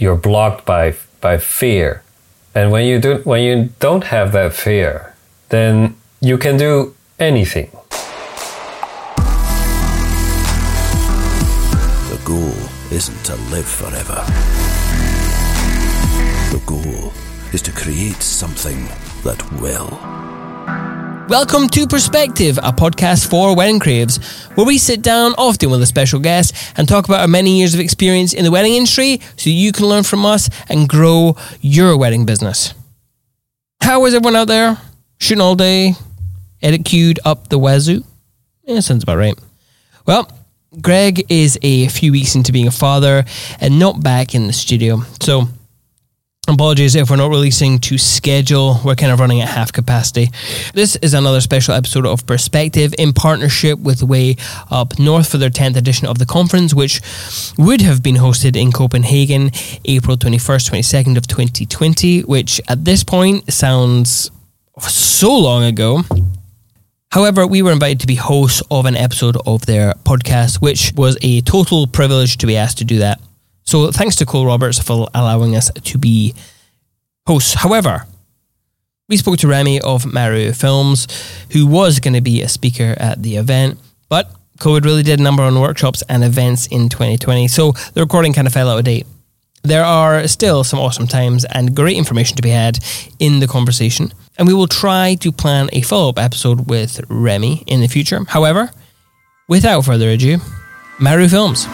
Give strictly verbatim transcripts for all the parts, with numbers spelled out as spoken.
you're blocked by by fear. And when you do when you don't have that fear, then you can do anything. The goal isn't to live forever. The goal is to create something that will. Welcome to Perspective, a podcast for wedding craves, where we sit down often with a special guest and talk about our many years of experience in the wedding industry so you can learn from us and grow your wedding business. How is everyone out there? Shooting all day, edit queued up the wazoo? Yeah, sounds about right. Well, Greg is a few weeks into being a father and not back in the studio, so apologies if we're not releasing to schedule. We're kind of running at half capacity. This is another special episode of Perspective in partnership with Way Up North for their tenth edition of the conference, which would have been hosted in Copenhagen, April twenty-first, twenty-second of twenty twenty, which at this point sounds so long ago. However, we were invited to be hosts of an episode of their podcast, which was a total privilege to be asked to do that. So thanks to Cole Roberts for allowing us to be hosts. However, we spoke to Remy of Maru Films, who was going to be a speaker at the event, but COVID really did number on workshops and events in twenty twenty, so the recording kind of fell out of date. There are still some awesome times and great information to be had in the conversation, and we will try to plan a follow-up episode with Remy in the future. However, without further ado, Maru Films.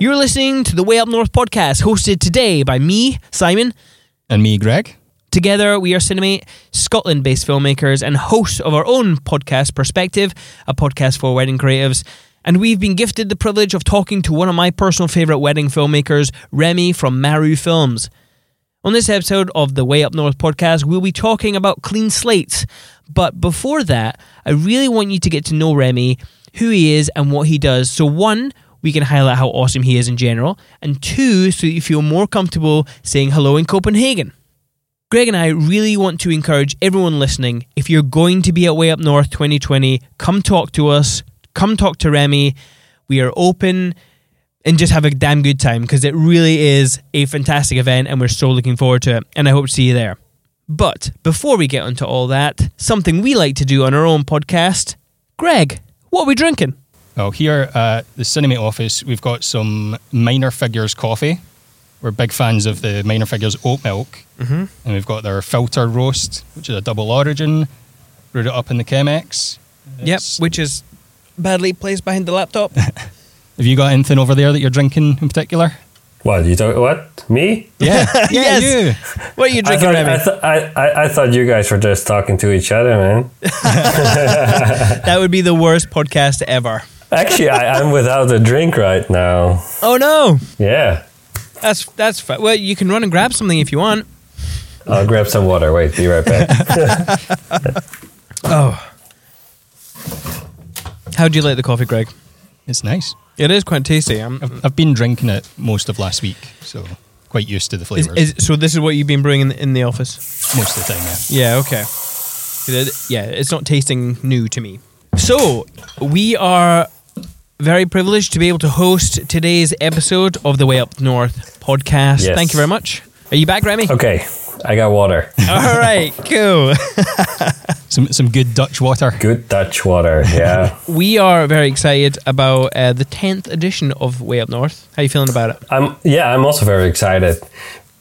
You're listening to the Way Up North podcast, hosted today by me, Simon. And me, Greg. Together, we are Cinemate, Scotland-based filmmakers and hosts of our own podcast, Perspective, a podcast for wedding creatives. And we've been gifted the privilege of talking to one of my personal favourite wedding filmmakers, Remy from Maru Films. On this episode of the Way Up North podcast, we'll be talking about clean slates. But before that, I really want you to get to know Remy, who he is and what he does. So one, we can highlight how awesome he is in general, and two, so that you feel more comfortable saying hello in Copenhagen. Greg and I really want to encourage everyone listening, if you're going to be at Way Up North twenty twenty, come talk to us, come talk to Remy. We are open and just have a damn good time, because it really is a fantastic event and we're so looking forward to it, and I hope to see you there. But before we get onto all that, something we like to do on our own podcast, Greg, what are we drinking? Oh, here at the Cinemate office, we've got some Minor Figures coffee. We're big fans of the Minor Figures oat milk. Mm-hmm. And we've got their filter roast, which is a double origin. Brewed it up in the Chemex. It's yep, which is badly placed behind the laptop. Have you got anything over there that you're drinking in particular? What, you don't, what? Me? Yeah, yeah, yes. You. What are you drinking, Remy? I, th- I, I, I thought you guys were just talking to each other, man. That would be the worst podcast ever. Actually, I, I'm without a drink right now. Oh no! Yeah, that's that's fine. Well, you can run and grab something if you want. I'll grab some water. Wait, be right back. Oh, how do you like the coffee, Greg? It's nice. It is quite tasty. I'm, I've, I've been drinking it most of last week, so quite used to the flavors. Is, is, so this is what you've been brewing in the, in the office most of the time. Yeah. Yeah. Okay. Yeah, it's not tasting new to me. So we are very privileged to be able to host today's episode of the Way Up North podcast. Yes. Thank you very much. Are you back, Remy? Okay, I got water. All right, cool. some some good Dutch water. Good Dutch water, yeah. We are very excited about uh, the tenth edition of Way Up North. How are you feeling about it? I'm yeah, I'm also very excited.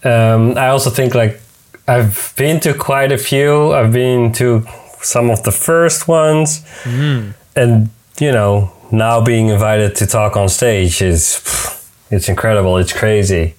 Um, I also think like I've been to quite a few. I've been to some of the first ones. Mm. And, you know, now being invited to talk on stage is, it's incredible. It's crazy.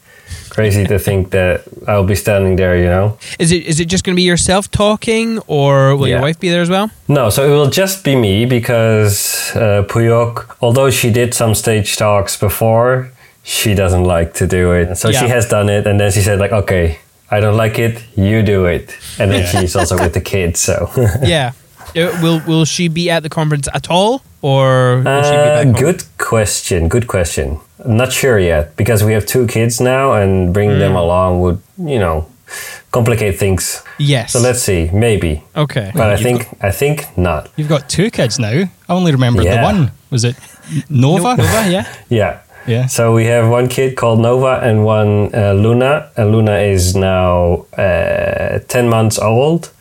Crazy to think that I'll be standing there, you know. Is it is it just going to be yourself talking, or will yeah. your wife be there as well? No, so it will just be me, because uh, Puyok, although she did some stage talks before, she doesn't like to do it. So yeah. she has done it, and then she said like, okay, I don't like it, you do it. And then yeah. she's also with the kids, so. Yeah. Will will she be at the conference at all, or will uh, she be back Good home? question, good question. I'm not sure yet, because we have two kids now, and bringing mm. them along would, you know, complicate things. Yes. So let's see, maybe. Okay. But I think got, I think not. You've got two kids now. I only remember yeah. the one. Was it Nova? Nova, yeah. Yeah. Yeah. So we have one kid called Nova and one uh, Luna. And Luna is now uh, ten months old.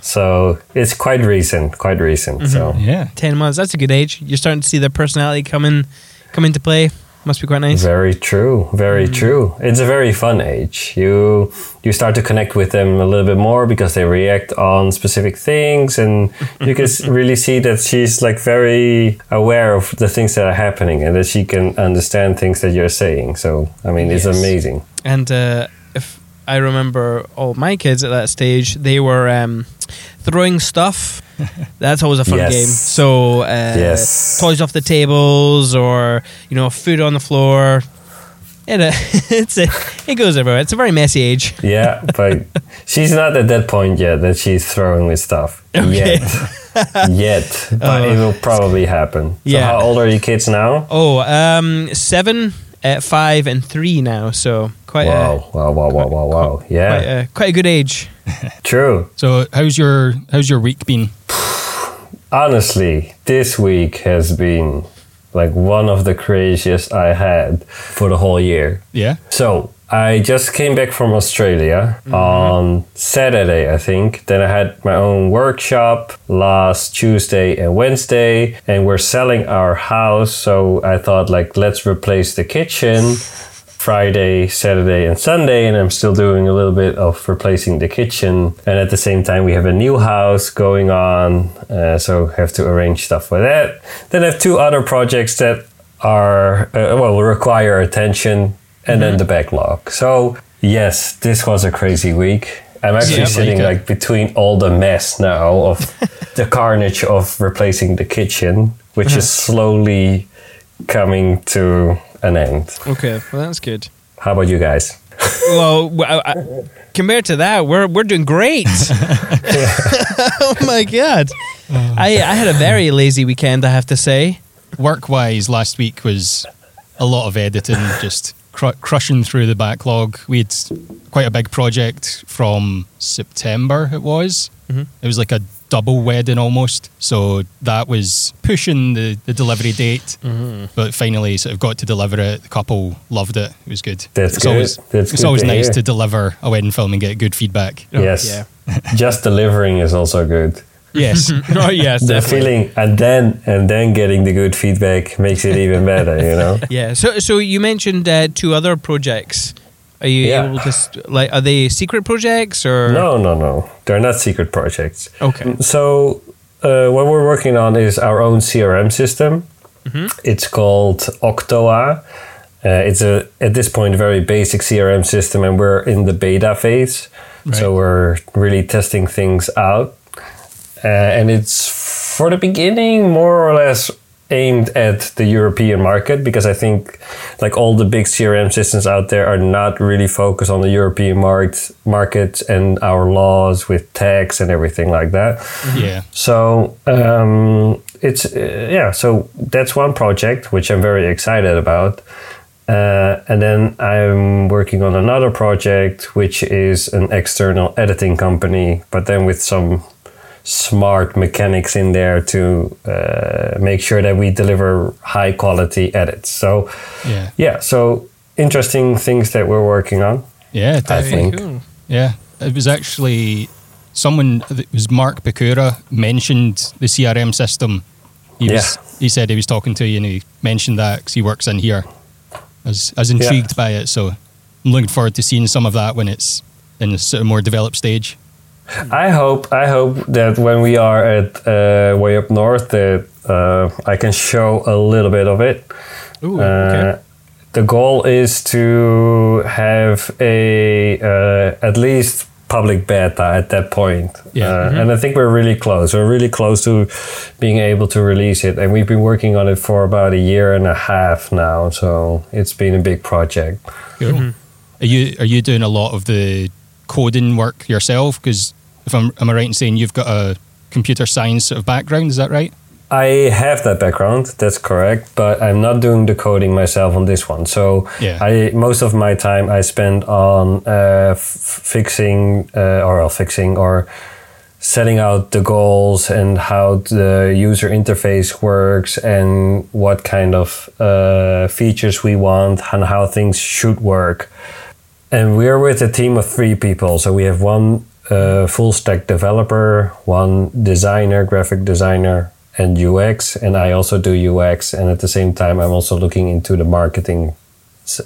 So it's quite recent, quite recent. Mm-hmm. So yeah, ten months. That's a good age. You're starting to see their personality come in, come into play. Must be quite nice. Very true. Very mm-hmm. true. It's a very fun age. You you start to connect with them a little bit more because they react on specific things, and you can really see that she's like very aware of the things that are happening and that she can understand things that you're saying. So I mean, yes. it's amazing. And uh, if. I remember all my kids at that stage, they were um, throwing stuff. That's always a fun yes. game. So uh, yes. toys off the tables or, you know, food on the floor. It, uh, it's a, it goes everywhere. It's a very messy age. Yeah, but she's not at that point yet that she's throwing with stuff. Okay. Yet. Yet. But oh. it will probably happen. So yeah. how old are your kids now? Oh, um, seven. At five and three now, so quite wow, a, wow, wow, quite, wow, wow, wow, quite, yeah, quite a, quite a good age. True. So, how's your how's your week been? Honestly, this week has been like one of the craziest I had for the whole year. Yeah. So I just came back from Australia mm-hmm. on Saturday, I think. Then I had my own workshop last Tuesday and Wednesday, and we're selling our house. So I thought, like, let's replace the kitchen Friday, Saturday, and Sunday. And I'm still doing a little bit of replacing the kitchen. And at the same time, we have a new house going on. Uh, so have to arrange stuff for that. Then I have two other projects that are, uh, well, require attention. And mm-hmm. then the backlog. So, yes, this was a crazy week. I'm actually yeah, sitting like, like between all the mess now of the carnage of replacing the kitchen, which mm-hmm. is slowly coming to an end. Okay, well, that's good. How about you guys? Well, I, I, compared to that, we're we're doing great. Oh, my God. Oh. I, I had a very lazy weekend, I have to say. Work-wise, last week was a lot of editing, just... Cr- crushing through the backlog. We had quite a big project from September, it was. Mm-hmm. It was like a double wedding almost. So that was pushing the, the delivery date, mm-hmm. but finally sort of got to deliver it. The couple loved it. It was good. That's it's good. Always, That's it's good always to nice hear. to deliver a wedding film and get good feedback. Oh, yes. Yeah. Just delivering is also good. Yes. Oh, yes. The definitely. feeling, and then and then getting the good feedback makes it even better, you know. Yeah. So, so you mentioned uh, two other projects. Are you yeah. able to st- like? Are they secret projects or? No, no, no. They're not secret projects. Okay. So, uh, what we're working on is our own C R M system. Mm-hmm. It's called Oktoa. Uh, it's a at this point very basic C R M system, and we're in the beta phase. Right. So we're really testing things out. Uh, and it's, for the beginning, more or less aimed at the European market, because I think like all the big C R M systems out there are not really focused on the European market, market and our laws with tax and everything like that. Yeah. So um, it's, uh, yeah, so that's one project, which I'm very excited about. Uh, and then I'm working on another project, which is an external editing company, but then with some... smart mechanics in there to uh, make sure that we deliver high quality edits. So yeah, yeah so interesting things that we're working on. Yeah, I think. Cool. Yeah, it was actually someone, it was Mark Pecura, mentioned the C R M system. He, yeah. was, he said he was talking to you and he mentioned that because he works in here. I was, I was intrigued yeah. by it, so I'm looking forward to seeing some of that when it's in a sort of more developed stage. I hope I hope that when we are at uh, Way Up North that uh, I can show a little bit of it. Ooh, uh, okay. The goal is to have a uh, at least public beta at that point. Yeah. Uh, mm-hmm. And I think we're really close. We're really close to being able to release it. And we've been working on it for about a year and a half now. So it's been a big project. Cool. Mm-hmm. Are you, are you doing a lot of the coding work yourself? Because if I'm, am I right in saying you've got a computer science sort of background, is that right? I have that background, that's correct, but I'm not doing the coding myself on this one. So yeah. I most of my time I spend on uh, f- fixing uh, or well, fixing or setting out the goals and how the user interface works and what kind of uh, features we want and how things should work. And we're with a team of three people, so we have one uh, full stack developer, one designer, graphic designer, and U X, and I also do U X, and at the same time I'm also looking into the marketing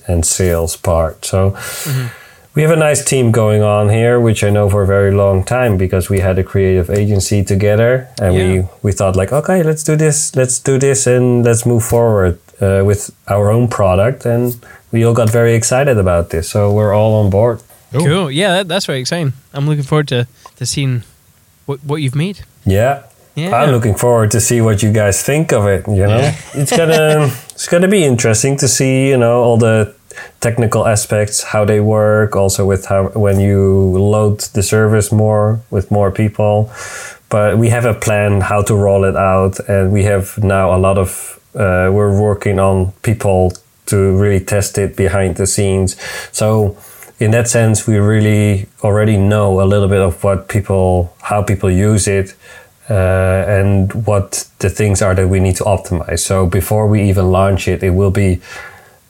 and sales part. So mm-hmm. we have a nice team going on here, which I know for a very long time because we had a creative agency together, and yeah. we, we thought like, okay, let's do this, let's do this, and let's move forward uh, with our own product, and we all got very excited about this, so we're all on board. Ooh. Cool, yeah, that, that's very exciting. I'm looking forward to, to seeing what, what you've made. Yeah. Yeah. I'm looking forward to see what you guys think of it. You know, yeah. it's gonna it's gonna be interesting to see, you know, all the technical aspects, how they work, also with how when you load the service more with more people. But we have a plan how to roll it out, and we have now a lot of uh, we're working on people to really test it behind the scenes. So. In that sense, we really already know a little bit of what people, how people use it, uh, and what the things are that we need to optimize. So before we even launch it, it will be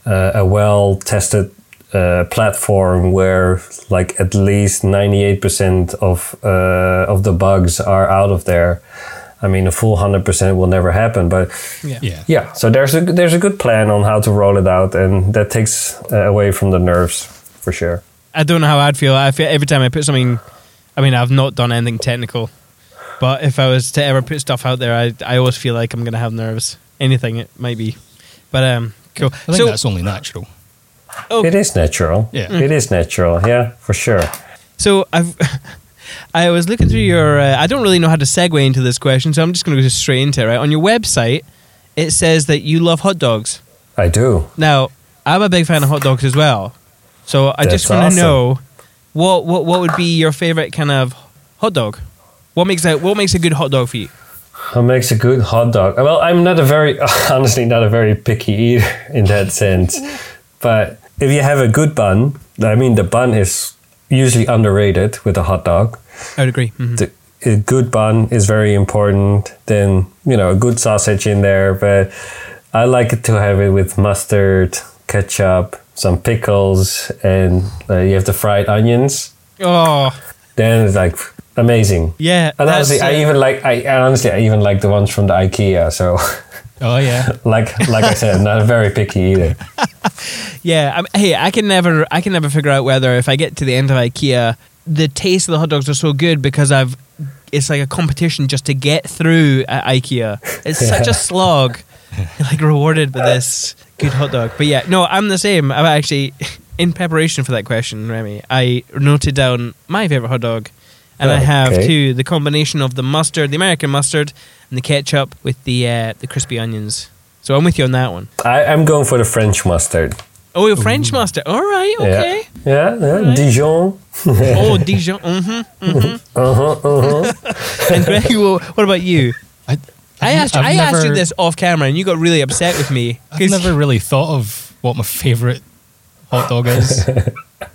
uh, a well-tested uh, platform where, like, at least ninety-eight percent of uh, of the bugs are out of there. I mean, a full one hundred percent will never happen, but yeah. yeah. yeah. So there's a there's a good plan on how to roll it out, and that takes uh, away from the nerves. For sure. I don't know how I'd feel. I feel every time I put something, I mean, I've not done anything technical, but if I was to ever put stuff out there, I I always feel like I'm going to have nerves. Anything it might be. But um, cool. I think so, that's only natural. Oh. It is natural. Yeah. Mm. It is natural. Yeah, for sure. So I've, I was looking through your, uh, I don't really know how to segue into this question, so I'm just going to go straight into it, right? On your website, it says that you love hot dogs. I do. Now, I'm a big fan of hot dogs as well. So I That's just want to awesome. know what, what what would be your favorite kind of hot dog? What makes a, what makes a good hot dog for you? What makes a good hot dog? Well, I'm not a very honestly not a very picky eater in that sense. But if you have a good bun, I mean the bun is usually underrated with a hot dog. I would agree. Mm-hmm. The, a good bun is very important. Then, you know, a good sausage in there, but I like it to have it with mustard, ketchup, some pickles, and uh, you have the fried onions. Oh, then it's like amazing. Yeah, and honestly, I even like I honestly I even like the ones from the IKEA. So, oh yeah, like like I said, not very picky either. yeah, I'm, hey, I can never I can never figure out whether if I get to the end of IKEA, the taste of the hot dogs are so good because I've it's like a competition just to get through at IKEA. It's yeah. such a slog. You're like rewarded by this good hot dog. But yeah, no, I'm the same. I'm actually, in preparation for that question, Remy, I noted down my favourite hot dog. And oh, I have, okay. too, the combination of the mustard, the American mustard, and the ketchup with the uh, the crispy onions. So I'm with you on that one. I, I'm going for the French mustard. Oh, your French Ooh. mustard. All right, okay. Yeah, yeah, yeah. Right. Dijon. oh, Dijon. Mm-hmm, mm-hmm. Uh-huh, uh-huh. And Greg, well, what about you? I... I asked, I never, asked you this off camera and you got really upset with me. I've never really thought of what my favourite hot dog is.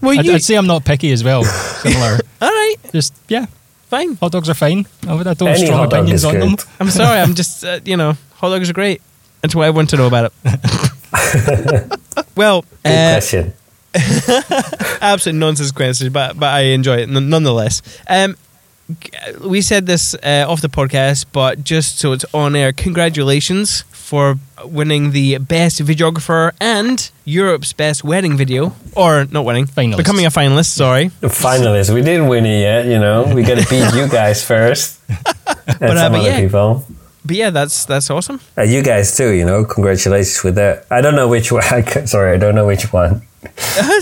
well, I'd, you, I'd say I'm not picky as well. Similar. All right. Just, yeah. Fine. Hot dogs are fine. I don't have Any strong opinions on them. I'm sorry. I'm just, uh, you know, hot dogs are great. That's what I want to know about it. well. Good uh, question. absolute nonsense question, but, but I enjoy it nonetheless. Um, We said this uh, off the podcast, but just so it's on air, congratulations for winning the Best Videographer and Europe's Best Wedding Video. Or, not winning, finalist. Becoming a finalist, sorry. A finalist. We didn't win it yet, you know. We got to beat you guys first. and but, uh, some but other yeah. people. But yeah, that's that's awesome. Uh, you guys too, you know. Congratulations with that. I don't know which one. I can, sorry, I don't know which one.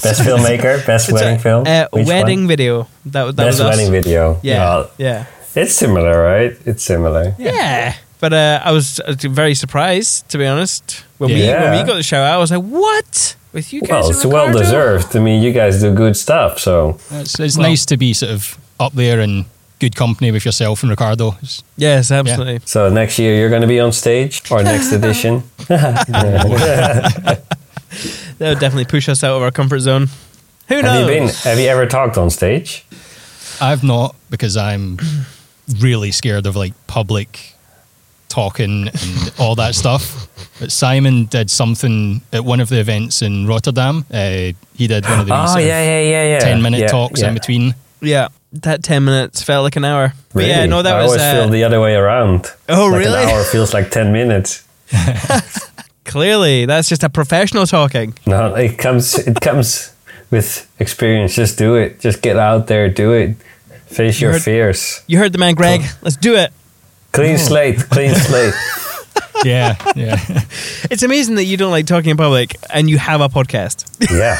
Best filmmaker, best wedding a, film. Uh, wedding one? video. That, that best was us. wedding video. Yeah, well, yeah. It's similar, right? It's similar. Yeah, yeah. But uh, I was very surprised, to be honest, when yeah. we when we got the show out. I was like, "What?" With you guys? Well, it's well deserved. I mean, you guys do good stuff, so it's, it's well, nice to be sort of up there and good company with yourself and Ricardo. Yes, absolutely. Yeah. So next year you're going to be on stage, or next edition? That would definitely push us out of our comfort zone. Who knows? Have you, been, have you ever talked on stage? I've not, because I'm really scared of like public talking and all that stuff. But Simon did something at one of the events in Rotterdam. Uh, he did one of these oh, yeah, yeah, yeah, yeah. ten minute yeah, talks yeah. in between. Yeah, that ten minutes felt like an hour. Really? Yeah, no, that I was, always uh, feel the other way around. Oh, like really? An hour feels like ten minutes. Clearly, that's just a professional talking. No, it comes, it comes with experience. Just do it. Just get out there, do it. Face you your heard, fears. You heard the man, Greg. Let's do it. Clean oh. slate, clean slate. Yeah, yeah. It's amazing that you don't like talking in public and you have a podcast. Yeah.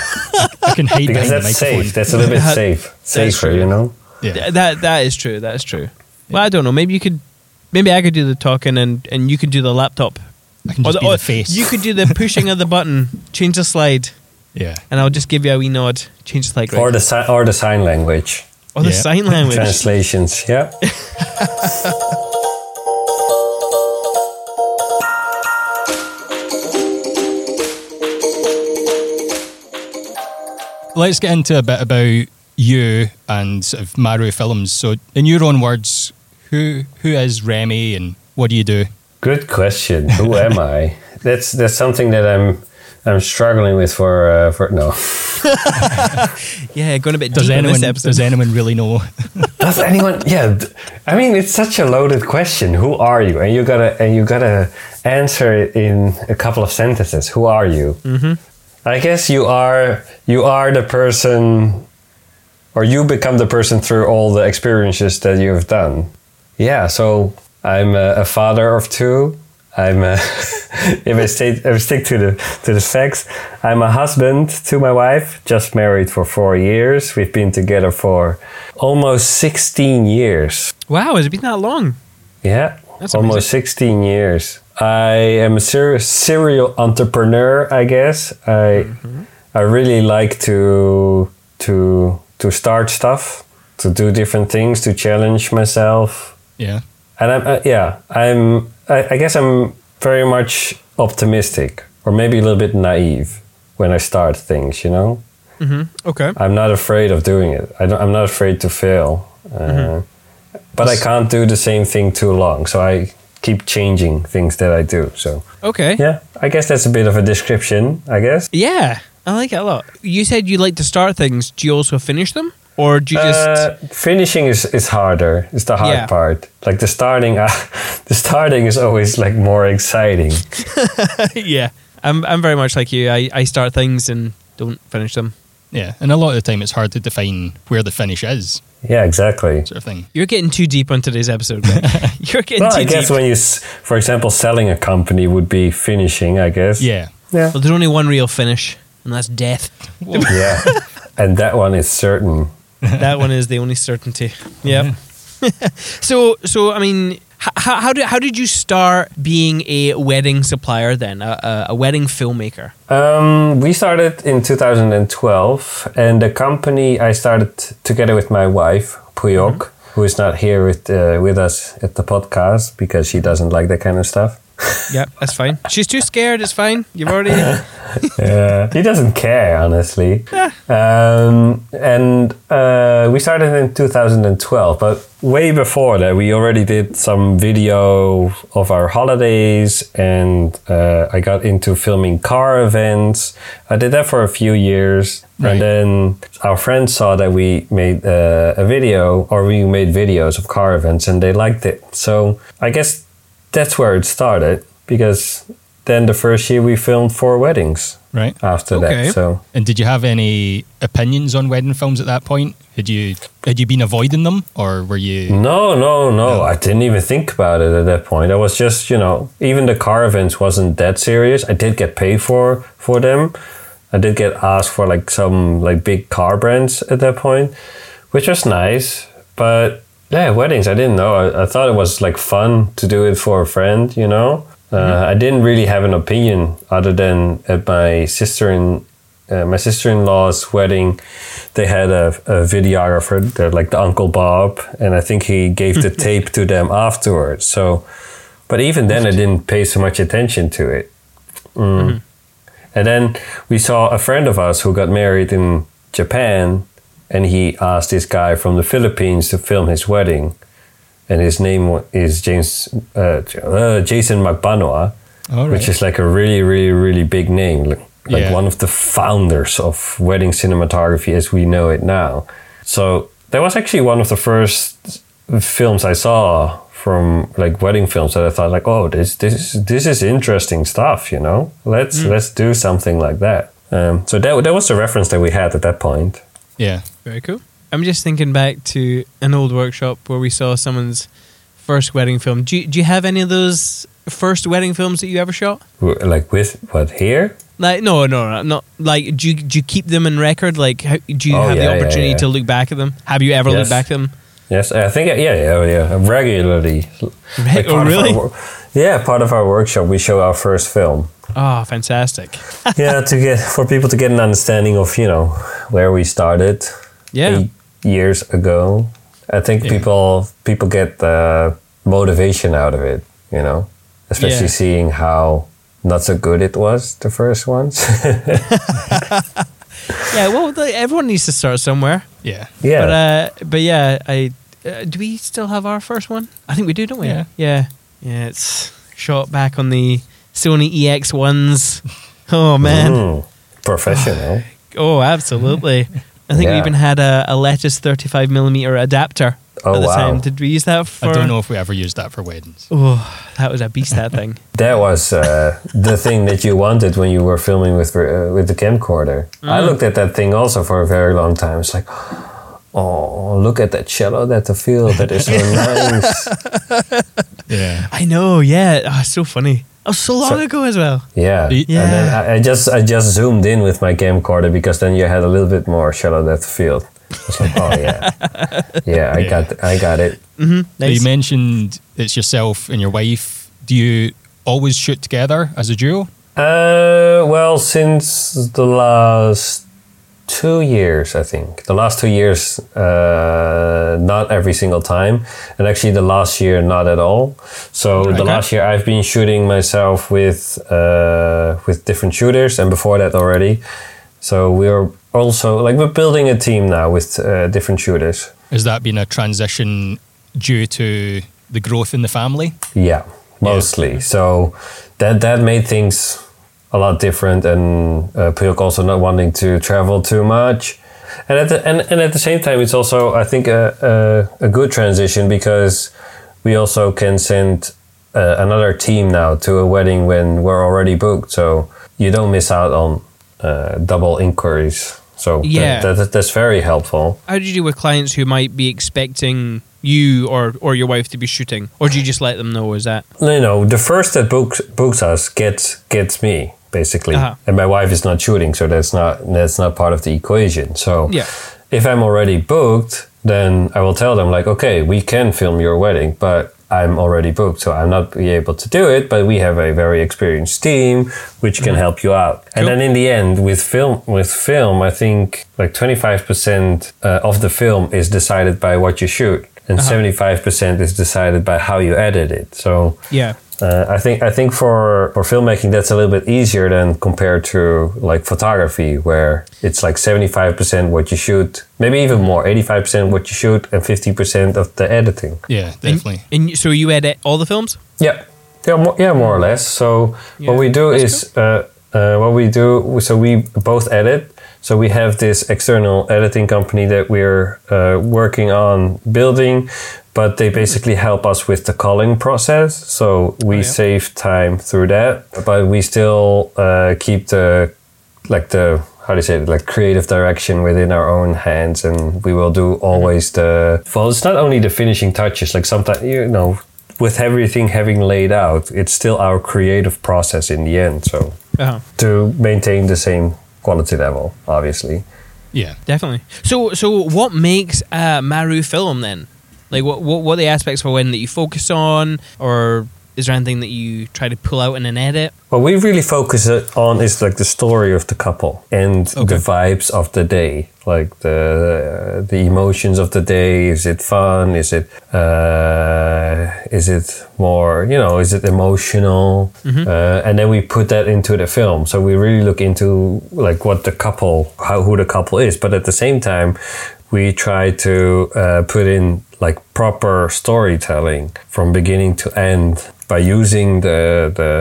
I can hate because that. Because that's safe. That's a little bit safe. Safer, you know? Yeah. That that is true. That is true. Yeah. Well, I don't know. Maybe you could maybe I could do the talking and, and you could do the laptop. I can just or the, be the face. You could do the pushing of the button, change the slide. Yeah. And I'll just give you a wee nod, change the slide. Right or the si- or the sign language. Or the yeah. sign language. Translations, yeah. Let's get into a bit about you and sort of Maru Films. So, in your own words, who who is Remy and what do you do? Good question. Who am I? That's that's something that I'm I'm struggling with for uh, for no. Yeah, going a bit. Does anyone does anyone really know? Does anyone? Yeah, I mean it's such a loaded question. Who are you? And you gotta and you gotta answer it in a couple of sentences. Who are you? Mm-hmm. I guess you are you are the person, or you become the person through all the experiences that you've done. Yeah, so I'm a, a father of two. I'm a, if I stay, if I stick to the to the facts, I'm a husband to my wife. Just married for four years. We've been together for almost sixteen years. Wow, has it been that long? Yeah, that's almost amazing. sixteen years. I am a ser- serial entrepreneur, I guess. I mm-hmm. I really like to to to start stuff, to do different things, to challenge myself. Yeah, and I'm uh, yeah I'm I, I guess I'm very much optimistic, or maybe a little bit naive when I start things. You know. Mm-hmm. Okay. I'm not afraid of doing it. I don't, I'm not afraid to fail, uh, mm-hmm. but I can't do the same thing too long. So I. keep changing things that I do. So okay, yeah, I guess that's a bit of a description. I guess yeah, I like it a lot. You said you like to start things. Do you also finish them, or do you just uh, finishing is, is harder? It's the hard yeah. part. Like the starting, uh, the starting is always like more exciting. Yeah, I'm I'm very much like you. I I start things and don't finish them. Yeah, and a lot of the time it's hard to define where the finish is. Yeah, exactly. Sort of thing. You're getting too deep on today's episode, Greg. You're getting well, too deep. Well, I guess deep. When you, for example, selling a company would be finishing, I guess. Yeah. Yeah. Well, there's only one real finish, and that's death. Yeah. And that one is certain. That one is the only certainty. Yeah. so, so I mean, how, how, did, how did you start being a wedding supplier then, a, a wedding filmmaker? Um, we started in two thousand twelve, and the company I started together with my wife, Puyok, mm-hmm. who is not here with uh, with us at the podcast because she doesn't like that kind of stuff. Yeah, that's fine. She's too scared, it's fine. You've already... uh, he doesn't care, honestly. Yeah. Um, and uh, we started in two thousand twelve, but way before that, we already did some video of our holidays, and uh, I got into filming car events. I did that for a few years, right. And then our friends saw that we made uh, a video, or we made videos of car events, and they liked it. So I guess... that's where it started, because then the first year we filmed four weddings. Right. After okay. that, so. And did you have any opinions on wedding films at that point? Had you had you been avoiding them, or were you? No, no, no. no. I didn't even think about it at that point. I was just, you know, even the car events wasn't that serious. I did get paid for for them. I did get asked for like some like big car brands at that point, which was nice, but. Yeah, weddings, I didn't know. I, I thought it was like fun to do it for a friend, you know. Uh, mm-hmm. I didn't really have an opinion other than at my sister in uh, my sister-in-law's wedding, they had a, a videographer, like the Uncle Bob, and I think he gave the tape to them afterwards. So, but even then, I didn't pay so much attention to it. Mm. Mm-hmm. And then we saw a friend of ours who got married in Japan, and he asked this guy from the Philippines to film his wedding. And his name is James uh, uh, Jason McBanoa, right. Which is like a really, really, really big name. Like, like yeah. one of the founders of wedding cinematography as we know it now. So that was actually one of the first films I saw from like wedding films that I thought like, oh, this this this is interesting stuff, you know? Let's mm. let's do something like that. Um, so that that was the reference that we had at that point. Yeah, very cool. I'm just thinking back to an old workshop where we saw someone's first wedding film. Do you, do you have any of those first wedding films that you ever shot? Like with what here? Like no, no, no, not like. Do you do you keep them in record? Like, how, do you oh, have yeah, the opportunity yeah, yeah. to look back at them? Have you ever yes. looked back at them? Yes, I think yeah, yeah, yeah, regularly. Like oh, really? Our, yeah, part of our workshop, we show our first film. Oh, fantastic! yeah, to get for people to get an understanding of you know where we started. Yeah. Eight years ago, I think yeah. people people get the motivation out of it, you know, especially yeah. seeing how not so good it was the first ones. yeah, well, everyone needs to start somewhere. Yeah, yeah, but, uh, but yeah, I uh, do we still have our first one? I think we do, don't we? Yeah, yeah, yeah it's shot back on the Sony E X ones. Oh man, mm, professional. Oh, absolutely. I think yeah. we even had a, a Lettuce thirty-five millimeter adapter oh, at the wow. time. Did we use that for... I don't know if we ever used that for weddings. Oh, that was a beast, that thing. That was uh, the thing that you wanted when you were filming with uh, with the camcorder. Mm. I looked at that thing also for a very long time. It's like, oh, look at that shallow, that the field, that is so nice. Yeah, I know, yeah. Oh, it's so funny. Oh, so long so, ago as well. Yeah. yeah. And then I, I just I just zoomed in with my camcorder because then you had a little bit more shallow depth field. I was like, oh yeah, yeah, I yeah. got I got it. Mm-hmm. Nice. So you mentioned it's yourself and your wife. Do you always shoot together as a duo? Uh, well, since the last two years, I think the last two years, uh, not every single time, and actually the last year not at all. So okay. the last year I've been shooting myself with uh, with different shooters, and before that already. So we are also like we're building a team now with uh, different shooters. Has that been a transition due to the growth in the family? Yeah, mostly. Yeah. So that that made things a lot different, and uh, Puyok also not wanting to travel too much, and at the and, and at the same time, it's also I think a a, a good transition because we also can send uh, another team now to a wedding when we're already booked, so you don't miss out on uh, double inquiries. So yeah. that, that that's very helpful. How do you do with clients who might be expecting you or, or your wife to be shooting, or do you just let them know? Is that no, no? The first that books books us gets gets me. Basically, uh-huh. and my wife is not shooting, so that's not that's not part of the equation. So, yeah. if I'm already booked, then I will tell them like, okay, we can film your wedding, but I'm already booked, so I'm not be able to do it. But we have a very experienced team which can mm-hmm. help you out. Cool. And then in the end, with film, with film, I think like twenty-five percent uh, of the film is decided by what you shoot, and uh-huh. seventy-five percent is decided by how you edit it. So, yeah. Uh, I think I think for, for filmmaking that's a little bit easier than compared to like photography where it's like seventy-five percent what you shoot, maybe even more, eighty-five percent what you shoot and fifty percent of the editing. Yeah, definitely. And, and so you edit all the films? Yeah, yeah, more, yeah, more or less. So yeah. what we do that's is cool. uh, uh, what we do. So we both edit. So we have this external editing company that we're uh, working on building. But they basically help us with the culling process, so we oh, yeah. save time through that. But we still uh, keep the, like the how do you say it, like creative direction within our own hands, and we will do always the. Well, it's not only the finishing touches. Like sometimes you know, with everything having laid out, it's still our creative process in the end. So uh-huh. to maintain the same quality level, obviously. Yeah, definitely. So, so what makes a Maru film then? Like, what, what what are the aspects for when that you focus on, or is there anything that you try to pull out in an edit? What we really focus on is like the story of the couple and okay. the vibes of the day, like the the emotions of the day. Is it fun? Is it uh, is it more, you know, is it emotional? Mm-hmm. Uh, and then we put that into the film. So we really look into like what the couple, how who the couple is, but at the same time, we try to uh, put in like proper storytelling from beginning to end by using the the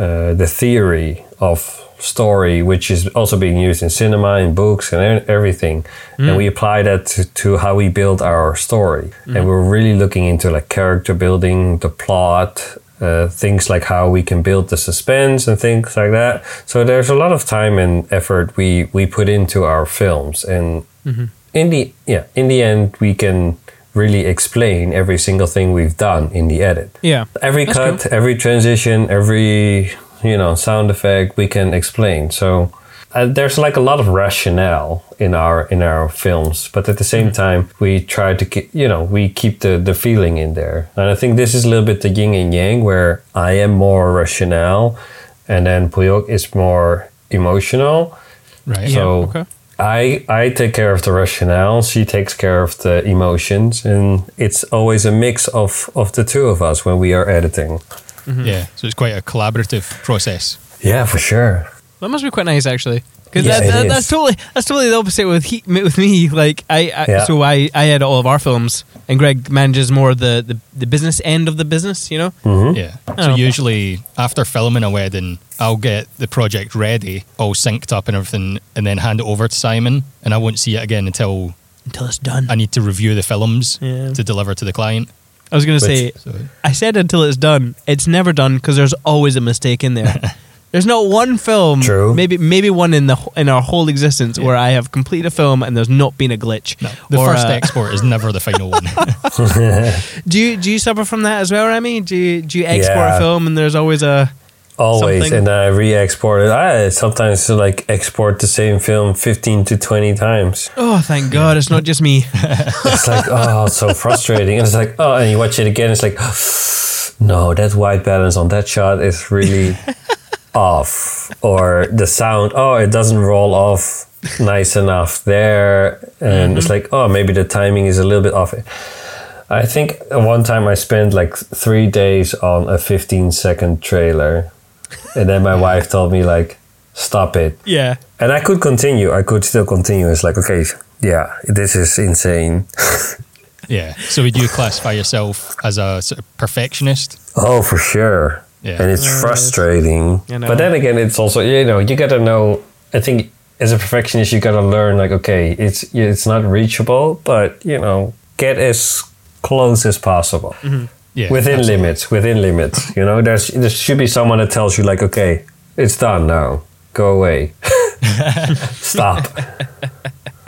uh, the theory of story, which is also being used in cinema, in books, and everything. Mm. And we apply that to, to how we build our story. Mm. And we're really looking into like character building, the plot, uh, things like how we can build the suspense and things like that. So there's a lot of time and effort we we put into our films, and. Mm-hmm. In the yeah, in the end, we can really explain every single thing we've done in the edit. Yeah, every That's cut, cool. every transition, every you know sound effect, we can explain. So uh, there's like a lot of rationale in our in our films, but at the same time, we try to keep you know we keep the the feeling in there. And I think this is a little bit the yin and yang, where I am more rationale, and then Puyok is more emotional. Right. So, yeah. Okay. I, I take care of the rationale, she takes care of the emotions, and it's always a mix of, of the two of us when we are editing. Mm-hmm. Yeah, so it's quite a collaborative process. Yeah, for sure. That must be quite nice, actually. Because yeah, that, that, that's totally that's totally the opposite with he, with me. Like I, I yeah. so I, I edit all of our films, and Greg manages more the, the, the business end of the business. You know, mm-hmm. yeah. So know. Usually after filming a wedding, I'll get the project ready, all synced up and everything, and then hand it over to Simon, and I won't see it again until until it's done. I need to review the films yeah. to deliver to the client. I was going to say, sorry. I said until it's done. It's never done because there's always a mistake in there. There's not one film, True. maybe maybe one in the in our whole existence yeah. where I have completed a film and there's not been a glitch. No, the first a... export is never the final one. do you do you suffer from that as well, Remy? Do you do you export yeah. a film and there's always a always something? And I re-export it. I sometimes like export the same film fifteen to twenty times. Oh, thank God, it's not just me. It's like oh, it's so frustrating. And it's like oh, and you watch it again. It's like no, that white balance on that shot is really. Off or the sound oh it doesn't roll off nice enough there and mm-hmm. it's like oh maybe the timing is a little bit off. I think one time I spent like three days on a fifteen second trailer and then my wife told me like stop it yeah and I could continue I could still continue it's like okay yeah this is insane. Yeah, so would you classify yourself as a sort of perfectionist? Oh, for sure. Yeah. And it's uh, frustrating, you know. But then again, it's also you know you gotta know. I think as a perfectionist, you gotta learn like okay, it's it's not reachable, but you know get as close as possible mm-hmm. yeah, within absolutely. limits. Within limits, you know, there's there should be someone that tells you like okay, it's done now, go away, stop.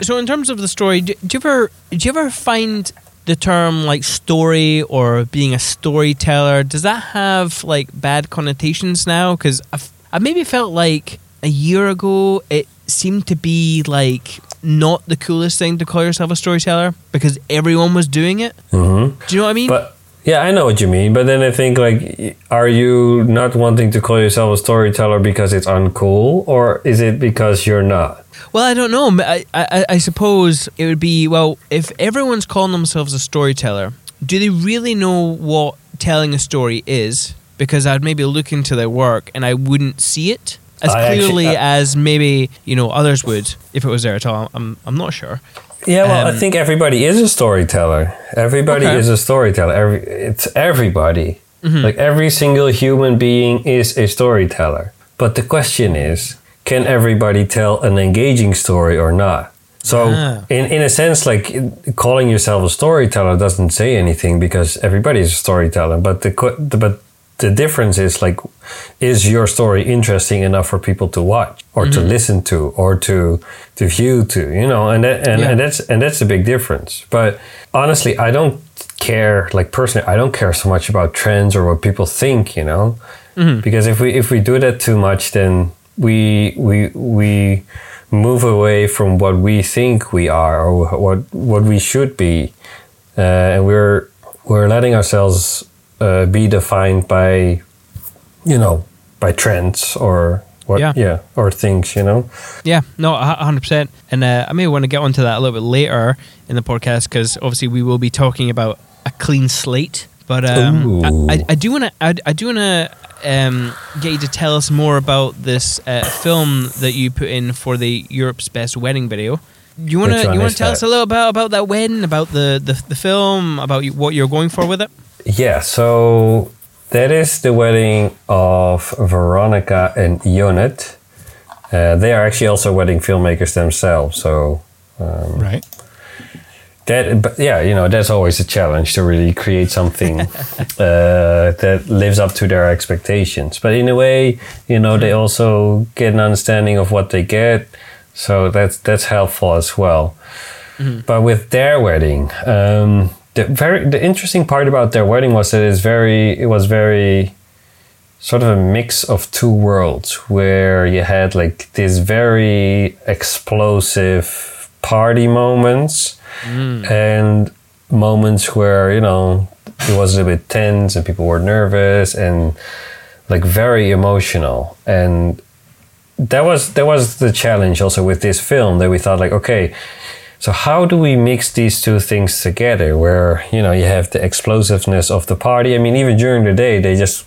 So in terms of the story, do, do you ever do you ever find the term like story or being a storyteller, does that have like bad connotations now? Because I've, I've maybe felt like a year ago it seemed to be like not the coolest thing to call yourself a storyteller because everyone was doing it. Mm-hmm. Do you know what I mean? But yeah, I know what you mean. But then I think like, are you not wanting to call yourself a storyteller because it's uncool, or is it because you're not? Well, I don't know. I, I I suppose it would be, well, if everyone's calling themselves a storyteller, do they really know what telling a story is? Because I'd maybe look into their work and I wouldn't see it as I clearly actually, I, as maybe, you know, others would if it was there at all. I'm I'm not sure. Yeah, well, um, I think everybody is a storyteller. Everybody okay. is a storyteller. Every, it's everybody. Mm-hmm. Like every single human being is a storyteller. But the question is, can everybody tell an engaging story or not? So ah. in, in a sense, like calling yourself a storyteller doesn't say anything because everybody is a storyteller. But the but the difference is like, is your story interesting enough for people to watch or mm-hmm. to listen to or to to view to, you know, and that, and, yeah. and that's and that's a big difference. But honestly, I don't care, like personally, I don't care so much about trends or what people think, you know, mm-hmm. because if we if we do that too much, then We we we move away from what we think we are or what what we should be, uh, and we're we're letting ourselves uh, be defined by, you know, by trends or what, yeah. yeah, or things, you know? Yeah, no, one hundred percent. And uh, I may want to get onto that a little bit later in the podcast, because obviously we will be talking about a clean slate. But um, I, I, I do want to I, I do want to um, get you to tell us more about this uh, film that you put in for the Europe's Best Wedding video. You want to you want to tell that? us a little about about that wedding, about the, the, the film, about you, what you're going for with it? Yeah, so that is the wedding of Veronica and Jönet. Uh, they are actually also wedding filmmakers themselves. So um, right. That, but yeah, you know, that's always a challenge to really create something uh, that lives up to their expectations. But in a way, you know, they also get an understanding of what they get. So that's that's helpful as well. Mm-hmm. But with their wedding, um, the very the interesting part about their wedding was that it's very it was very sort of a mix of two worlds, where you had like this very explosive party moments mm. and moments where, you know, it was a bit tense and people were nervous and like very emotional. And that was that was the challenge also with this film, that we thought like, okay, so how do we mix these two things together, where, you know, you have the explosiveness of the party. I mean, even during the day, they just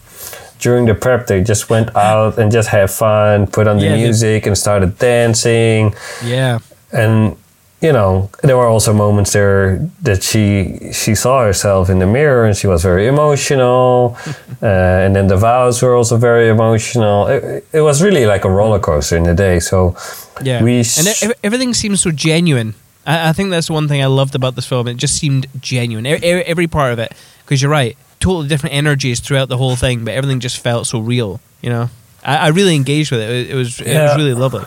during the prep, they just went out and just had fun, put on yeah, the music they- and started dancing. Yeah. And you know, there were also moments there that she she saw herself in the mirror and she was very emotional. uh, and then the vows were also very emotional. It, it was really like a roller coaster in the day. So yeah, we sh- and everything seems so genuine. I, I think that's one thing I loved about this film. It just seemed genuine, every, every part of it. Because you're right, totally different energies throughout the whole thing, but everything just felt so real. You know, I, I really engaged with it. It was it yeah. was really lovely.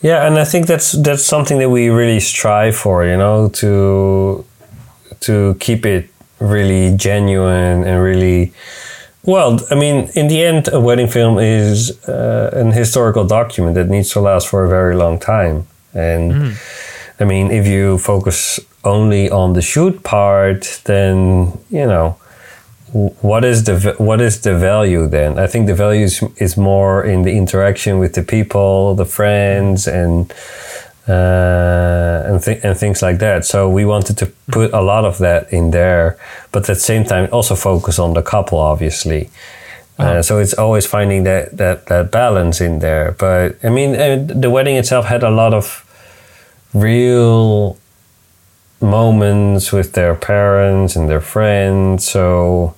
Yeah, and I think that's that's something that we really strive for, you know, to to keep it really genuine and really, well, I mean, in the end, a wedding film is uh, an historical document that needs to last for a very long time. And mm. I mean, if you focus only on the shoot part, then, you know, what is the what is the value then? I think the value is, is more in the interaction with the people, the friends, and uh, and th- and things like that. So we wanted to put a lot of that in there, but at the same time also focus on the couple, obviously. Uh, so it's always finding that, that, that balance in there. But I mean, the wedding itself had a lot of real moments with their parents and their friends. So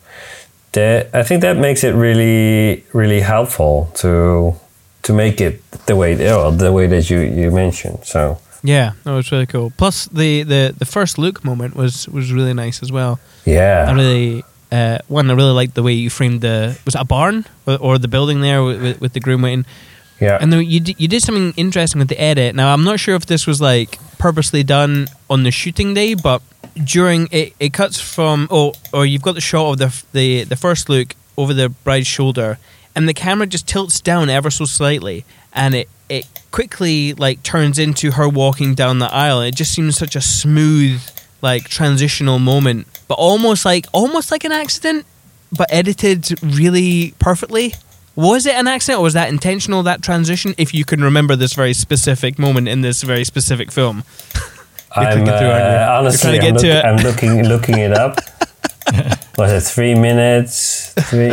that, I think that makes it really, really helpful to to make it the way well, the way that you, you mentioned. So yeah, that was really cool. Plus the, the, the first look moment was, was really nice as well. Yeah, I really uh, one I really liked the way you framed the was it a barn or, or the building there with, with the groom waiting. Yeah, and the, you d- you did something interesting with the edit. Now I'm not sure if this was like purposely done on the shooting day, but during it, it cuts from oh or you've got the shot of the the the first look over the bride's shoulder, and the camera just tilts down ever so slightly, and it it quickly like turns into her walking down the aisle. It just seems such a smooth like transitional moment, but almost like almost like an accident, but edited really perfectly. Was it an accident, or was that intentional, that transition? If you can remember this very specific moment in this very specific film. I'm, uh, through, honestly, I'm, look, I'm looking looking it up. Was it three minutes? Three,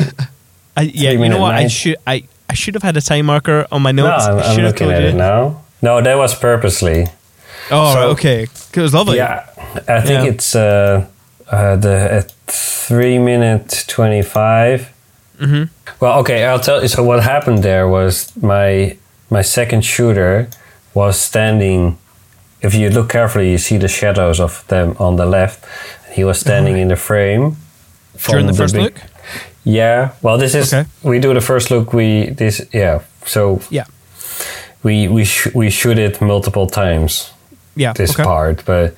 I, yeah, three you minute know what? I should, I, I should have had a time marker on my notes. No, I'm, I'm looking at it now. No, that was purposely. Oh, so, okay. It was lovely. Yeah, I think yeah. it's uh, uh, the at three minute twenty-five. Mm-hmm. Well, okay, I'll tell you. So what happened there was my my second shooter was standing. If you look carefully, you see the shadows of them on the left. He was standing mm-hmm. in the frame. During the, the first big, look? Yeah. Well, this is okay. We do the first look. We this yeah. So yeah, we we sh- we shoot it multiple times. Yeah. This okay. part, but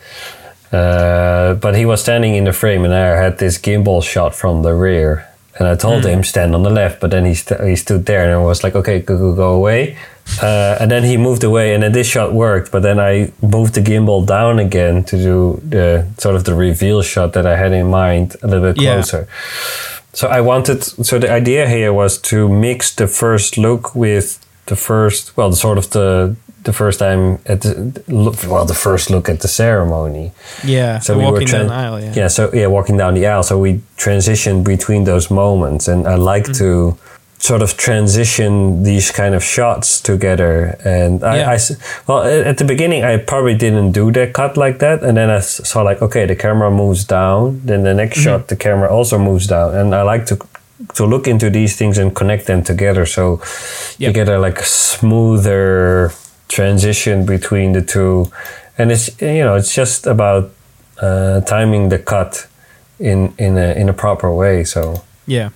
uh, but he was standing in the frame, and I had this gimbal shot from the rear. And I told mm. him, stand on the left, but then he st- he stood there and I was like, okay, go, go, go away. Uh, and then he moved away, and then this shot worked, but then I moved the gimbal down again to do the sort of the reveal shot that I had in mind a little bit yeah. closer. So I wanted, so the idea here was to mix the first look with the first, well, the sort of the, the first time at the, well, the first look at the ceremony. Yeah. So we walking were tra- down the aisle. Yeah. yeah. So yeah, walking down the aisle. So we transitioned between those moments, and I like mm-hmm. to sort of transition these kind of shots together. And I, yeah. I, well, at the beginning, I probably didn't do that cut like that. And then I saw like, okay, the camera moves down. Then the next mm-hmm. shot, the camera also moves down. And I like to to look into these things and connect them together. So yep. you get a like smoother transition between the two. And it's, you know, it's just about uh, timing the cut in, in a, in a proper way. So, yeah.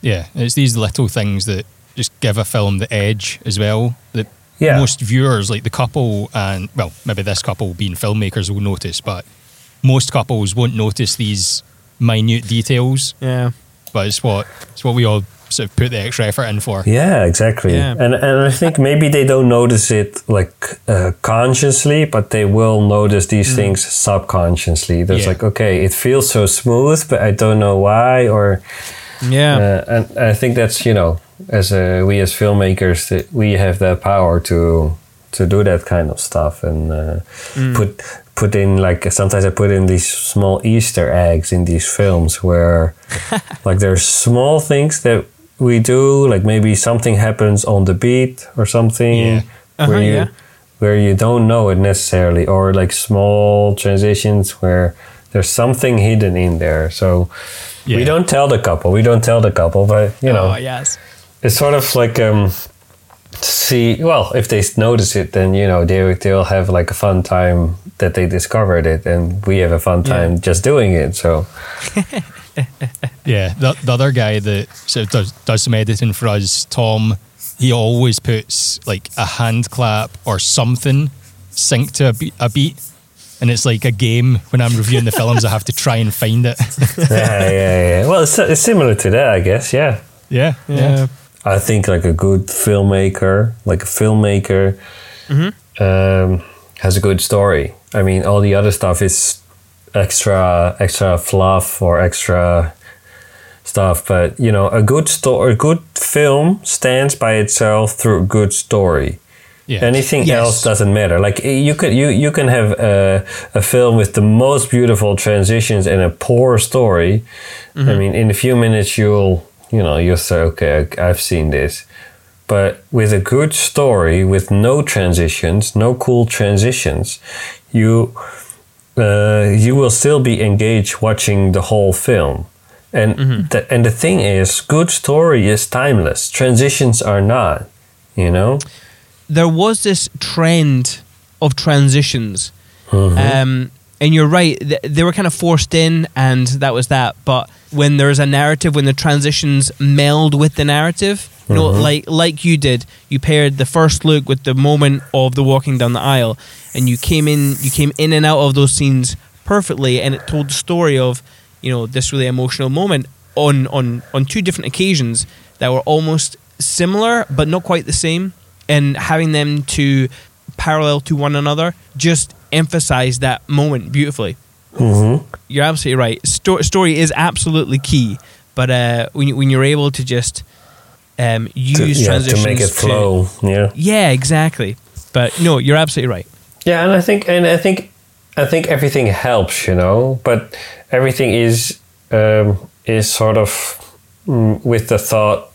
Yeah, it's these little things that just give a film the edge as well. That yeah. most viewers, like the couple, and well, maybe this couple being filmmakers will notice, but most couples won't notice these minute details. Yeah, but it's what it's what we all sort of put the extra effort in for. Yeah, exactly. Yeah. And and I think maybe they don't notice it like uh, consciously, but they will notice these mm. things subconsciously. There's yeah. like, okay, it feels so smooth, but I don't know why or. Yeah, uh, and I think that's, you know, as a, we as filmmakers, that we have the power to to do that kind of stuff and uh, mm. put put in like sometimes I put in these small Easter eggs in these films where like there's small things that we do, like maybe something happens on the beat or something yeah. uh-huh, where you yeah. where you don't know it necessarily, or like small transitions where there's something hidden in there. So. Yeah. We don't tell the couple. We don't tell the couple, but you know, oh, yes. it's sort of like um, see. Well, if they notice it, then you know they they'll have like a fun time that they discovered it, and we have a fun time yeah. just doing it. So, yeah, the, the other guy that sort of does, does some editing for us, Tom, he always puts like a hand clap or something synced to a beat. A beat. And it's like a game when I'm reviewing the films, I have to try and find it. yeah, yeah, yeah. Well, it's, it's similar to that, I guess. Yeah. yeah. Yeah, yeah. I think like a good filmmaker, like a filmmaker mm-hmm. um, has a good story. I mean, all the other stuff is extra, extra fluff or extra stuff. But, you know, a good story, a good film stands by itself through a good story. Yeah. Anything yes. else doesn't matter. Like you could, you you can have a, a film with the most beautiful transitions and a poor story. Mm-hmm. I mean, in a few minutes you'll, you know, you'll say, okay, I've seen this. But with a good story, with no transitions, no cool transitions, you uh, you will still be engaged watching the whole film. And mm-hmm. the, and the thing is, good story is timeless. Transitions are not. You know. There was this trend of transitions. Mm-hmm. Um, and you're right, th- they were kind of forced in and that was that. But when there's a narrative, when the transitions meld with the narrative, mm-hmm. you know, like like you did, you paired the first look with the moment of the walking down the aisle and you came in you came in and out of those scenes perfectly, and it told the story of, you know, this really emotional moment on, on, on two different occasions that were almost similar but not quite the same. And having them to parallel to one another just emphasize that moment beautifully. Mm-hmm. You're absolutely right. Sto- story is absolutely key, but uh, when you, when you're able to just um, use to, yeah, transitions to make it flow, to, yeah, yeah, exactly. But no, you're absolutely right. Yeah, and I think and I think I think everything helps, you know. But everything is um, is sort of mm, with the thought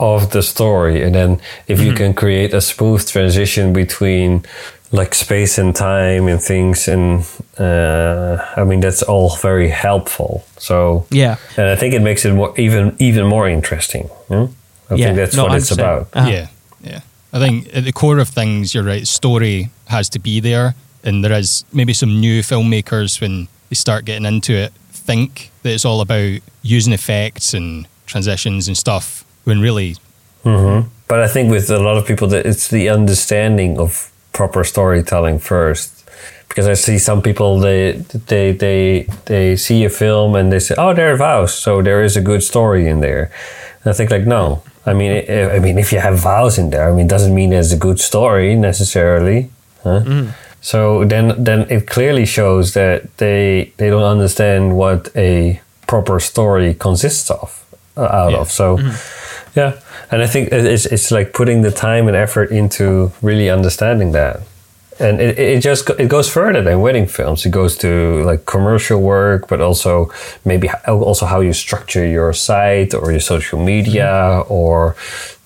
of the story, and then if mm-hmm. you can create a smooth transition between like space and time and things, and uh, I mean that's all very helpful. So yeah, and I think it makes it more even even more interesting. Hmm? I yeah. think that's no, what it's about. Uh-huh. Yeah, yeah. I think at the core of things, you're right. Story has to be there, and there is maybe some new filmmakers when they start getting into it think that it's all about using effects and transitions and stuff. When really, mm-hmm. but I think with a lot of people that it's the understanding of proper storytelling first, because I see some people they they they they see a film and they say, oh, there are vows, so there is a good story in there. And I think like no, I mean it, I mean if you have vows in there, I mean it doesn't mean there's a good story necessarily. Huh? Mm. So then then it clearly shows that they they don't understand what a proper story consists of. out yeah. of. So, mm-hmm. yeah. And I think it's it's like putting the time and effort into really understanding that. And it, it just it goes further than wedding films. It goes to like commercial work, but also maybe also how you structure your site or your social media mm-hmm. or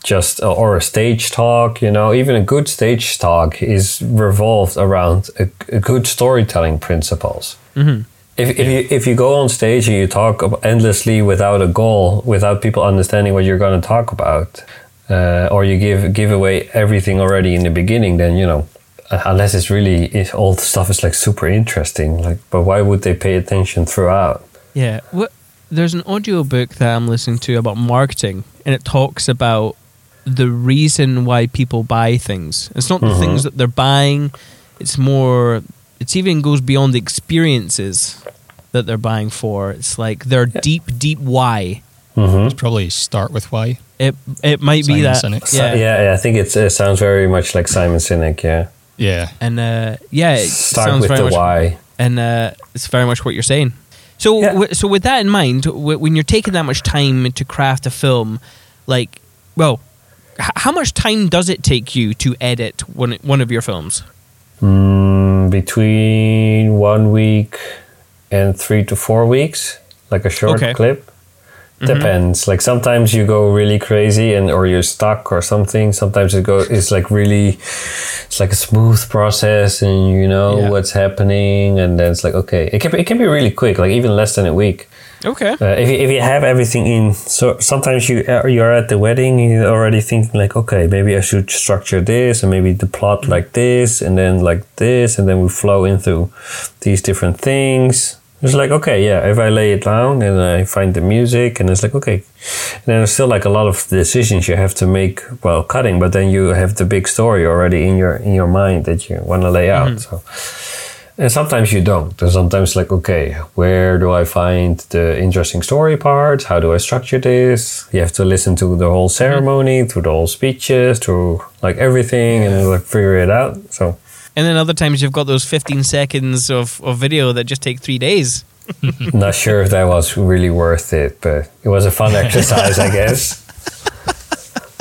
just or a stage talk. You know, even a good stage talk is revolved around a, a good storytelling principles. Mm-hmm. If if you if you go on stage and you talk endlessly without a goal, without people understanding what you're going to talk about, uh, or you give give away everything already in the beginning, then you know. Unless it's really, it, all the stuff is like super interesting. Like, but why would they pay attention throughout? Yeah. Well, there's an audiobook that I'm listening to about marketing, and it talks about the reason why people buy things. It's not mm-hmm. the things that they're buying. It's more, it even goes beyond the experiences that they're buying for. It's like their yeah. deep, deep why. Mm-hmm. It's probably start with why. It it might Simon be that. Sinek. Yeah. yeah, yeah. I think it's, it sounds very much like Simon Sinek, yeah. Yeah. And uh, yeah, it start sounds with very the much, why. And uh, it's very much what you're saying. So, yeah. w- so with that in mind, w- when you're taking that much time to craft a film, like, well, h- how much time does it take you to edit one one of your films? Mm, between one week and three to four weeks, like a short okay. clip. Depends. Mm-hmm. Like sometimes you go really crazy and or you're stuck or something. Sometimes it go it's like really it's like a smooth process and you know yeah. what's happening, and then it's like okay, it can be, it can be really quick, like even less than a week. Okay. Uh, if you, if you have everything in, so sometimes you you're at the wedding, you're already thinking like okay, maybe I should structure this and maybe the plot like this and then like this and then we flow into these different things. It's like, okay, yeah, if I lay it down and I find the music and it's like, okay. And then there's still like a lot of decisions you have to make while cutting, but then you have the big story already in your in your mind that you want to lay out. Mm-hmm. So, and sometimes you don't. And sometimes like, okay, where do I find the interesting story part? How do I structure this? You have to listen to the whole ceremony, mm-hmm. to the whole speeches, to like everything and like figure it out. So... And then other times you've got those fifteen seconds of, of video that just take three days. Not sure if that was really worth it, but it was a fun exercise, I guess.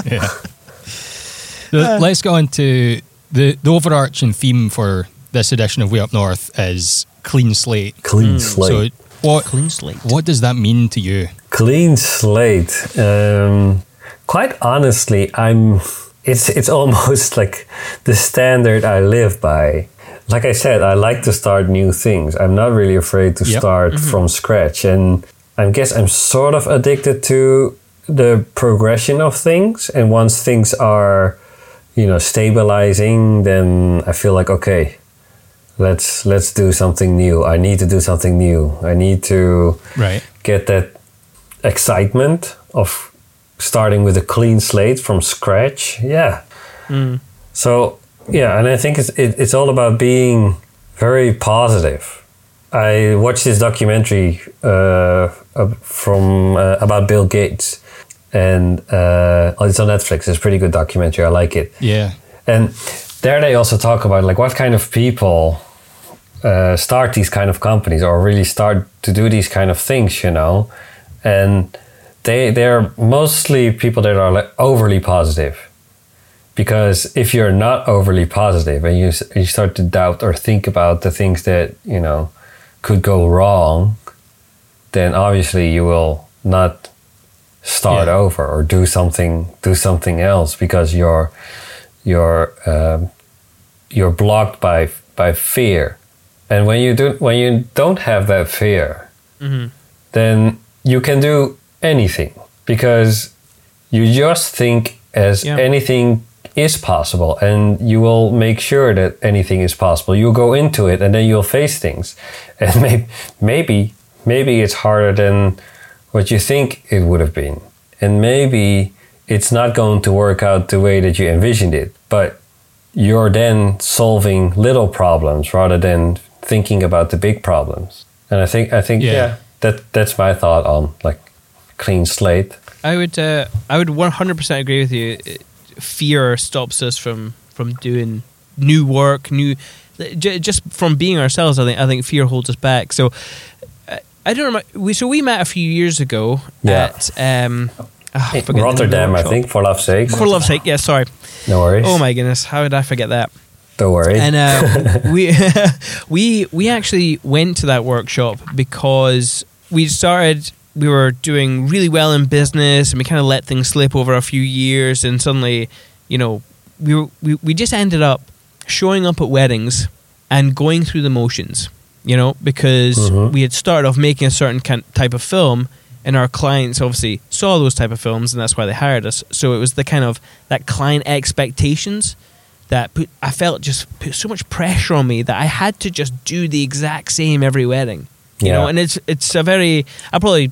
Yeah. Uh, Let's go into the, the overarching theme for this edition of Way Up North is clean slate. Clean mm. slate. So what, clean slate. What does that mean to you? Clean slate. Um, quite honestly, I'm... It's it's almost like the standard I live by. Like I said, I like to start new things. I'm not really afraid to yep. start mm-hmm. from scratch. And I guess I'm sort of addicted to the progression of things. And once things are, you know, stabilizing, then I feel like, okay, let's let's do something new. I need to do something new. I need to right. get that excitement of... starting with a clean slate from scratch, yeah. Mm. So, yeah, and I think it's it, it's all about being very positive. I watched this documentary uh, from uh, about Bill Gates, and uh, it's on Netflix. It's a pretty good documentary. I like it. Yeah. And there they also talk about like what kind of people uh, start these kind of companies or really start to do these kind of things, you know, and. They they're mostly people that are like overly positive, because if you're not overly positive and you you start to doubt or think about the things that you know could go wrong, then obviously you will not start yeah. over or do something do something else because you're you're um, you're blocked by by fear, and when you do when you don't have that fear, mm-hmm. then you can do anything, because you just think as yeah. anything is possible, and you will make sure that anything is possible. You'll go into it and then you'll face things, and maybe maybe maybe it's harder than what you think it would have been, and maybe it's not going to work out the way that you envisioned it, but you're then solving little problems rather than thinking about the big problems. And I think I think yeah, yeah that that's my thought on like clean slate. I would uh, I would one hundred percent agree with you. Fear stops us from, from doing new work, new j- just from being ourselves. I think I think fear holds us back. So uh, I don't remember. We, so we met a few years ago yeah. at um, oh, I Rotterdam, I think, for love's sake. For love's sake, yeah, sorry. No worries. Oh my goodness, how did I forget that? Don't worry. And uh, we we we actually went to that workshop because we started. We were doing really well in business, and we kind of let things slip over a few years, and suddenly, you know, we were, we we just ended up showing up at weddings and going through the motions. You know, because uh-huh. we had started off making a certain kind, type of film, and our clients obviously saw those type of films, and that's why they hired us. So it was the kind of that client expectations that put, I felt just put so much pressure on me that I had to just do the exact same every wedding. You yeah. know, and it's it's a very I probably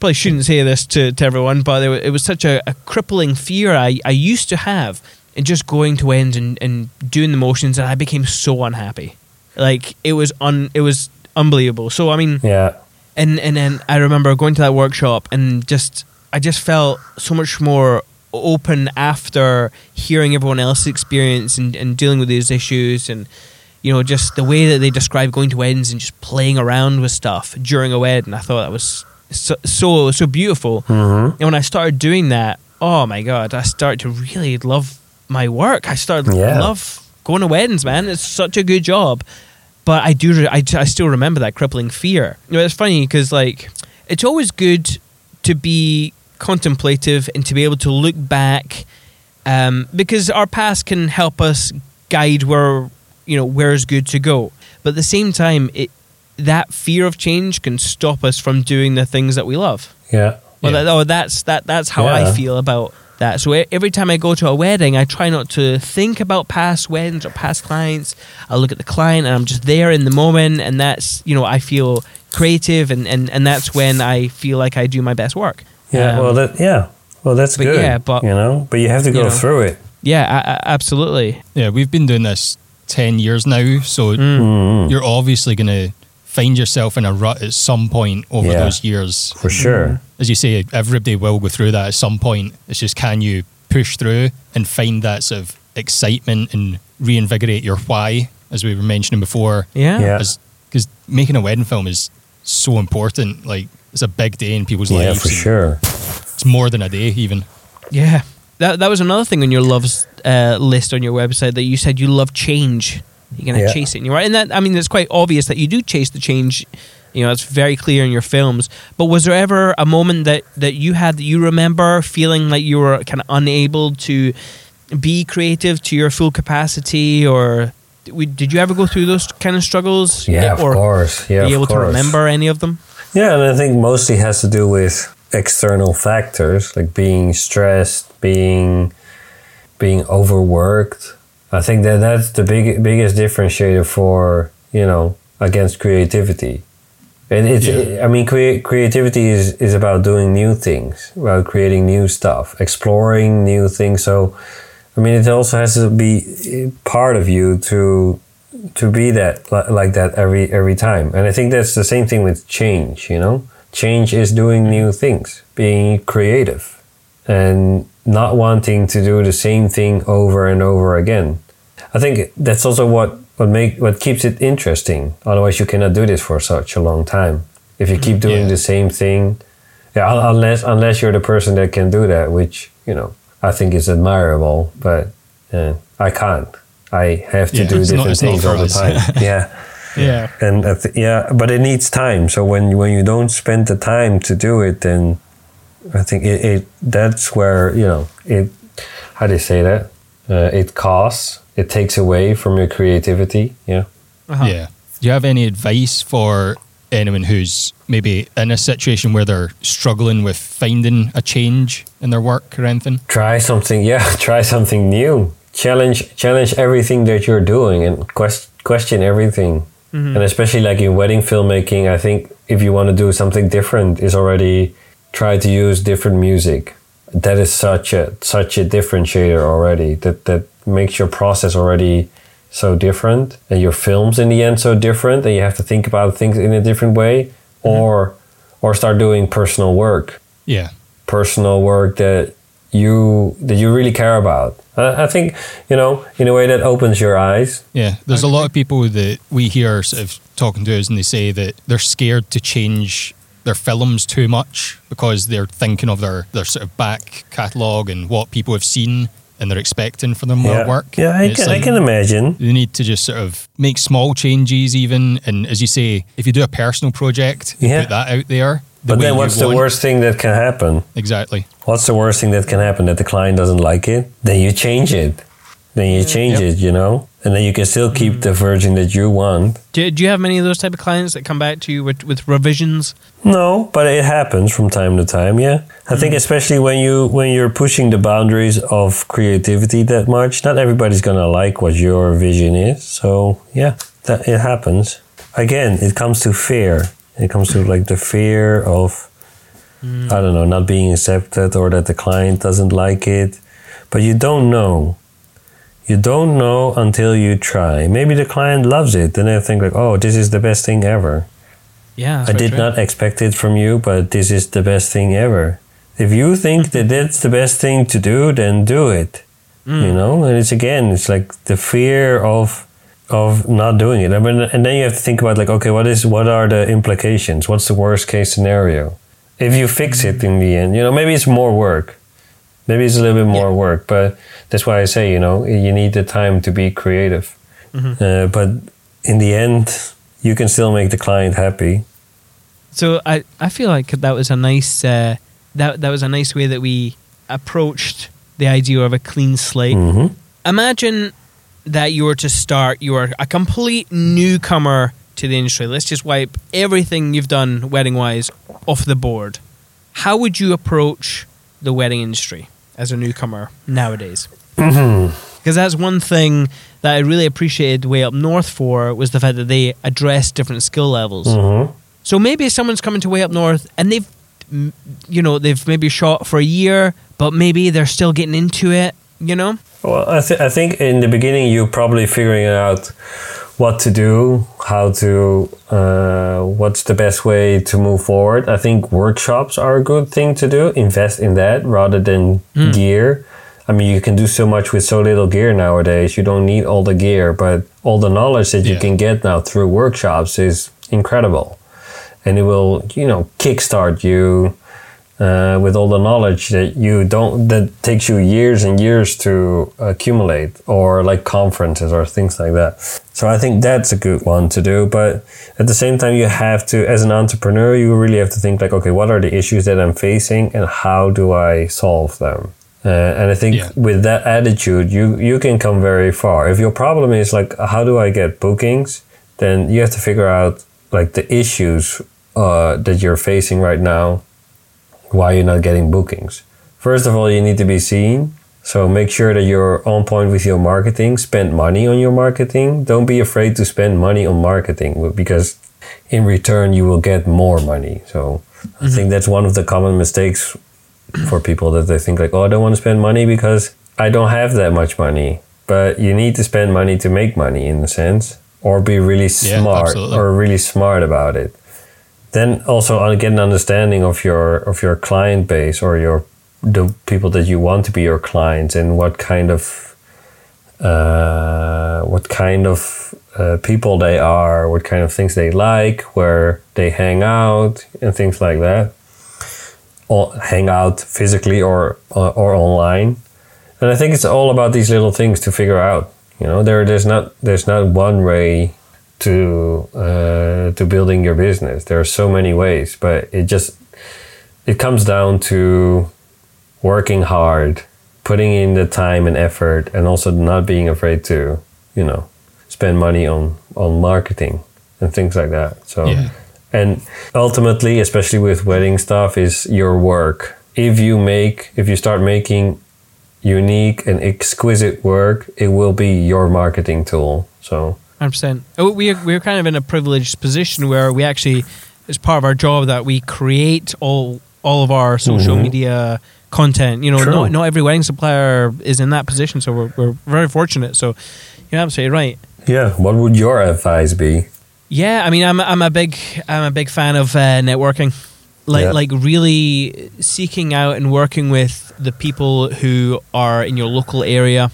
probably shouldn't say this to, to everyone, but it was, it was such a, a crippling fear I, I used to have in just going to ends and, and doing the motions, and I became so unhappy. Like it was un, it was unbelievable. So I mean, yeah. And and then I remember going to that workshop and just I just felt so much more open after hearing everyone else's experience and, and dealing with these issues, and you know just the way that they describe going to weddings and just playing around with stuff during a wedding. I thought that was so so, so beautiful. Mm-hmm. And when I started doing that, oh my God, I started to really love my work. I started to yeah. love going to weddings, man. It's such a good job. But I do, re- I, I still remember that crippling fear. You know, it's funny because like it's always good to be contemplative and to be able to look back, um, because our past can help us guide where you know where is good to go. But at the same time, it that fear of change can stop us from doing the things that we love. Yeah. Well, yeah. That, oh, that's that. That's how yeah. I feel about. That. So every time I go to a wedding, I try not to think about past weddings or past clients. I look at the client and I'm just there in the moment, and that's, you know, I feel creative, and, and, and that's when I feel like I do my best work. Yeah, um, well, that yeah, well, that's good, yeah, but, you know, but you have to go you know, through it. Yeah, I, I, absolutely. Yeah, we've been doing this ten years now, so mm. you're obviously going to find yourself in a rut at some point over yeah, those years. For sure. As you say, everybody will go through that at some point. It's just, can you push through and find that sort of excitement and reinvigorate your why, as we were mentioning before? Yeah. Because yeah. making a wedding film is so important. Like, it's a big day in people's yeah, lives. Yeah, for sure. It's more than a day, even. Yeah. That that was another thing on your loves uh, list on your website, that you said you love change. You're going to yeah. chase it. And, you're right. and that, I mean, it's quite obvious that you do chase the change. You know, it's very clear in your films. But was there ever a moment that, that you had that you remember feeling like you were kind of unable to be creative to your full capacity? Or did you ever go through those kind of struggles? Yeah, of or course. Yeah, be able course. to remember any of them? Yeah, and I think mostly has to do with external factors, like being stressed, being being overworked. I think that that's the big, biggest differentiator for, you know, against creativity. And it's, yeah. I mean, crea- creativity is, is about doing new things, about creating new stuff, exploring new things. So, I mean, it also has to be part of you to to be that like that every every time. And I think that's the same thing with change, you know? Change is doing new things, being creative, and not wanting to do the same thing over and over again. I think that's also what what make what keeps it interesting. Otherwise, you cannot do this for such a long time. If you keep doing yeah. the same thing, yeah, unless unless you're the person that can do that, which you know I think is admirable. But uh, I can't. I have to yeah, do different things all the time. yeah, yeah, and uh, yeah, but it needs time. So when when you don't spend the time to do it, then I think it, it that's where, you know, it, how do you say that? Uh, it costs, it takes away from your creativity. Yeah. Uh-huh. Yeah. Do you have any advice for anyone who's maybe in a situation where they're struggling with finding a change in their work or anything? Try something. Yeah. Try something new. Challenge, challenge everything that you're doing, and quest, question everything. Mm-hmm. And especially like in wedding filmmaking, I think if you want to do something different, is already... try to use different music. That is such a such a differentiator already. That that makes your process already so different, and your films in the end so different, and you have to think about things in a different way, or mm-hmm. or start doing personal work. Yeah, personal work that you that you really care about. I, I think, you know, in a way that opens your eyes. Yeah, there's okay. a lot of people that we hear sort of talking to us, and they say that they're scared to change their films too much because they're thinking of their, their sort of back catalogue and what people have seen and they're expecting from their yeah. work. Yeah, I can, like, I can imagine. They need to just sort of make small changes even. And as you say, if you do a personal project, yeah. put that out there. The but then what's the want. worst thing that can happen? Exactly. What's the worst thing that can happen? That the client doesn't like it? Then you change it. Then you change yep. it, you know? And then you can still keep the version that you want. Do, do you have many of those type of clients that come back to you with, with revisions? No, but it happens from time to time, yeah. I mm. think especially when, you, when you're pushing the boundaries of creativity that much, not everybody's going to like what your vision is. So, yeah, that, it happens. Again, it comes to fear. It comes to like the fear of, mm. I don't know, not being accepted or that the client doesn't like it. But you don't know. You don't know until you try. Maybe the client loves it and they think like, oh, this is the best thing ever. Yeah, I did true. not expect it from you, but this is the best thing ever. If you think that that's the best thing to do, then do it. Mm. You know, and it's again, it's like the fear of of not doing it. I mean, and then you have to think about like, okay, what is what are the implications? What's the worst case scenario? If you fix it in the end, you know, maybe it's more work. Maybe it's a little bit more yeah. work, but that's why I say, you know, you need the time to be creative. Mm-hmm. Uh, but in the end, you can still make the client happy. So I, I feel like that was a nice uh, that that was a nice way that we approached the idea of a clean slate. Mm-hmm. Imagine that you were to start, you are a complete newcomer to the industry. Let's just wipe everything you've done wedding-wise off the board. How would you approach the wedding industry as a newcomer nowadays? Because that's one thing that I really appreciated Way Up North for, was the fact that they address different skill levels. Mm-hmm. So maybe someone's coming to Way Up North and they've, you know, they've maybe shot for a year, but maybe they're still getting into it, you know? Well, I, th- I think in the beginning you're probably figuring out what to do, how to, uh, what's the best way to move forward. I think workshops are a good thing to do. Invest in that rather than mm. gear. I mean, you can do so much with so little gear nowadays. You don't need all the gear, but all the knowledge that yeah. you can get now through workshops is incredible. And it will, you know, kickstart you uh, with all the knowledge that you don't, that takes you years and years to accumulate, or like conferences or things like that. So I think that's a good one to do. But at the same time, you have to, as an entrepreneur, you really have to think like, okay, what are the issues that I'm facing and how do I solve them? Uh, and I think yeah. with that attitude, you, you can come very far. If your problem is like, how do I get bookings? Then you have to figure out like the issues uh, that you're facing right now, why you're not getting bookings. First of all, you need to be seen. So make sure that you're on point with your marketing. Spend money on your marketing. Don't be afraid to spend money on marketing, because in return, you will get more money. So mm-hmm. I think that's one of the common mistakes for people, that they think like, oh, I don't want to spend money because I don't have that much money. But you need to spend money to make money, in a sense, or be really smart yeah, or really smart about it. Then also get an understanding of your of your client base, or your the people that you want to be your clients, and what kind of uh, what kind of uh, people they are, what kind of things they like, where they hang out, and things like that. All, hang out physically or uh, or online. And I think it's all about these little things to figure out, you know. There there's not there's not one way to uh, to building your business. There are so many ways, but it just it comes down to working hard, putting in the time and effort, and also not being afraid to, you know, spend money on on marketing and things like that. So yeah. And ultimately, especially with wedding stuff, is your work. If you make, if you start making unique and exquisite work, it will be your marketing tool. So, one hundred percent. We are, we're kind of in a privileged position where we actually, it's part of our job that we create all all of our social mm-hmm. media content. You know, True. not not every wedding supplier is in that position, so we're we're very fortunate. So, you're absolutely right. Yeah. What would your advice be? Yeah, I mean, I'm I'm a big I'm a big fan of uh, networking. Like, yeah. like really seeking out and working with the people who are in your local area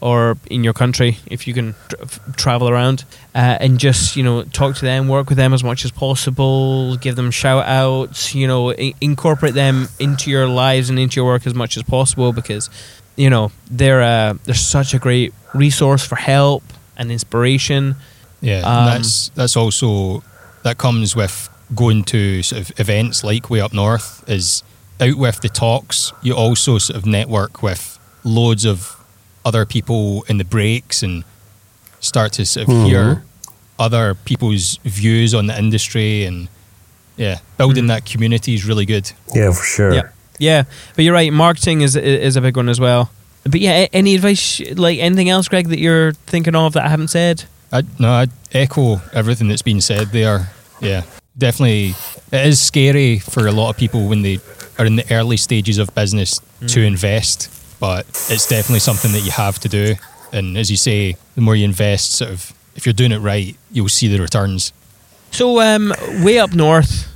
or in your country, if you can tr- travel around, uh, and just, you know, talk to them, work with them as much as possible, give them shout outs, you know, i- incorporate them into your lives and into your work as much as possible, because, you know, they're, uh, they're such a great resource for help and inspiration. Yeah, um, and that's, that's also, that comes with... going to sort of events like Way Up North is out with the talks. You also sort of network with loads of other people in the breaks and start to sort of mm-hmm. hear other people's views on the industry, and yeah, building mm-hmm. that community is really good. Yeah, for sure. Yeah, yeah. But you're right. Marketing is is a big one as well. But yeah, any advice, like anything else, Greg, that you're thinking of that I haven't said? I, no, I echo everything that's been said there. Yeah. Definitely, it is scary for a lot of people when they are in the early stages of business mm. to invest, but it's definitely something that you have to do. And as you say, the more you invest, sort of, if you're doing it right, you'll see the returns. So, um, Way Up North,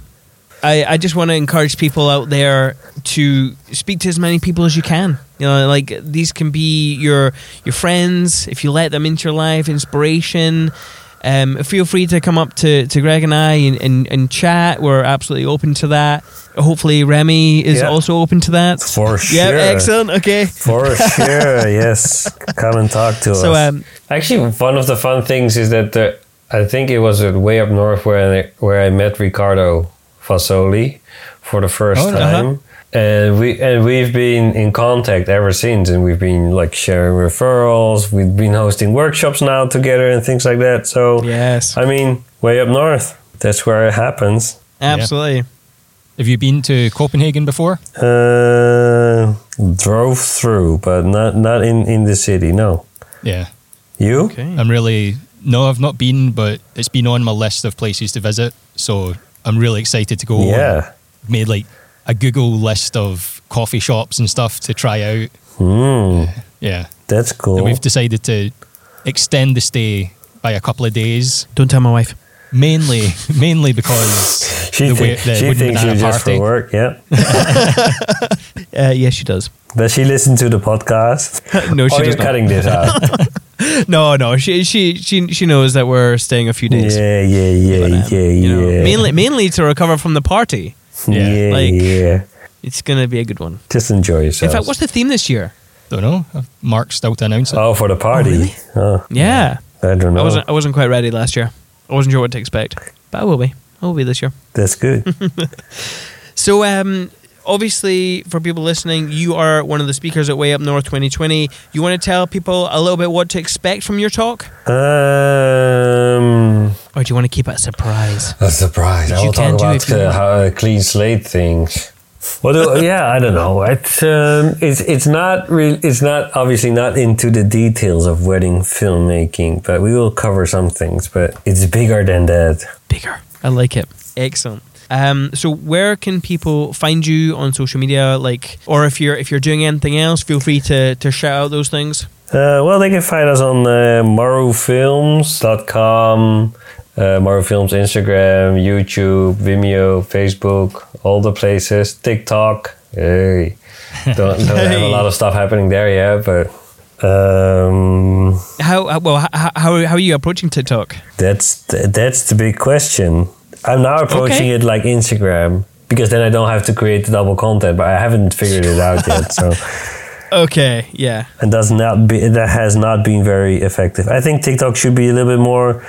I, I just want to encourage people out there to speak to as many people as you can. You know, like, these can be your your friends, if you let them into your life, inspiration. Um, feel free to come up to, to Greg and I and, and, and chat. We're absolutely open to that. Hopefully Remy is yeah. also open to that. For sure. Yeah, excellent. Okay. For sure, yes. Come and talk to so, us. Um, Actually, one of the fun things is that the, I think it was at Way Up North where I, where I met Ricardo Fasoli for the first oh, time. Uh-huh. And we and we've been in contact ever since, and we've been like sharing referrals. We've been hosting workshops now together and things like that. So yes, I mean, Way Up North, that's where it happens. Absolutely. Yeah. Have you been to Copenhagen before? Uh, drove through, but not not in, in the city. No. Yeah. You? Okay. I'm really no, I've not been, but it's been on my list of places to visit. So I'm really excited to go. Yeah. I've made like. a Google list of coffee shops and stuff to try out. Mm, uh, yeah. That's cool. And we've decided to extend the stay by a couple of days. Don't tell my wife. Mainly, mainly because she, the way, the she thinks you're just for work, yeah. uh, yeah, she does. Does she listen to the podcast? No, she does not. Or you're cutting this out. No, no, she she she she knows that we're staying a few days. Yeah, yeah, yeah, but, um, yeah, yeah. You know, mainly, mainly to recover from the party. Yeah, yeah, like, yeah, it's gonna be a good one. Just enjoy yourself. In fact, what's the theme this year? Don't know. Mark's still to announce it. Oh, for the party. Oh, really? Oh. Yeah. I don't know. I wasn't. I wasn't quite ready last year. I wasn't sure what to expect, but I will be. I will be this year. That's good. So, um, obviously, for people listening, you are one of the speakers at Way Up North twenty twenty. You want to tell people a little bit what to expect from your talk? Um, or do you want to keep it a surprise? A surprise. I'll talk about the how clean slate things. Well, do, yeah, I don't know. It's um, it's it's not re- it's not obviously not into the details of wedding filmmaking, but we will cover some things. But it's bigger than that. Bigger. I like it. Excellent. Um, so where can people find you on social media? Like, or if you're if you're doing anything else, feel free to, to shout out those things. Uh, well, they can find us on uh, maru films dot com, uh, Maru Films Instagram, YouTube, Vimeo, Facebook, all the places, TikTok. Hey, don't, don't have a lot of stuff happening there yet, but. Um, how well? How how are you approaching TikTok? That's that's the big question. I'm now approaching okay. it like Instagram, because then I don't have to create the double content, but I haven't figured it out yet. So, okay, yeah, and does not be that has not been very effective. I think TikTok should be a little bit more.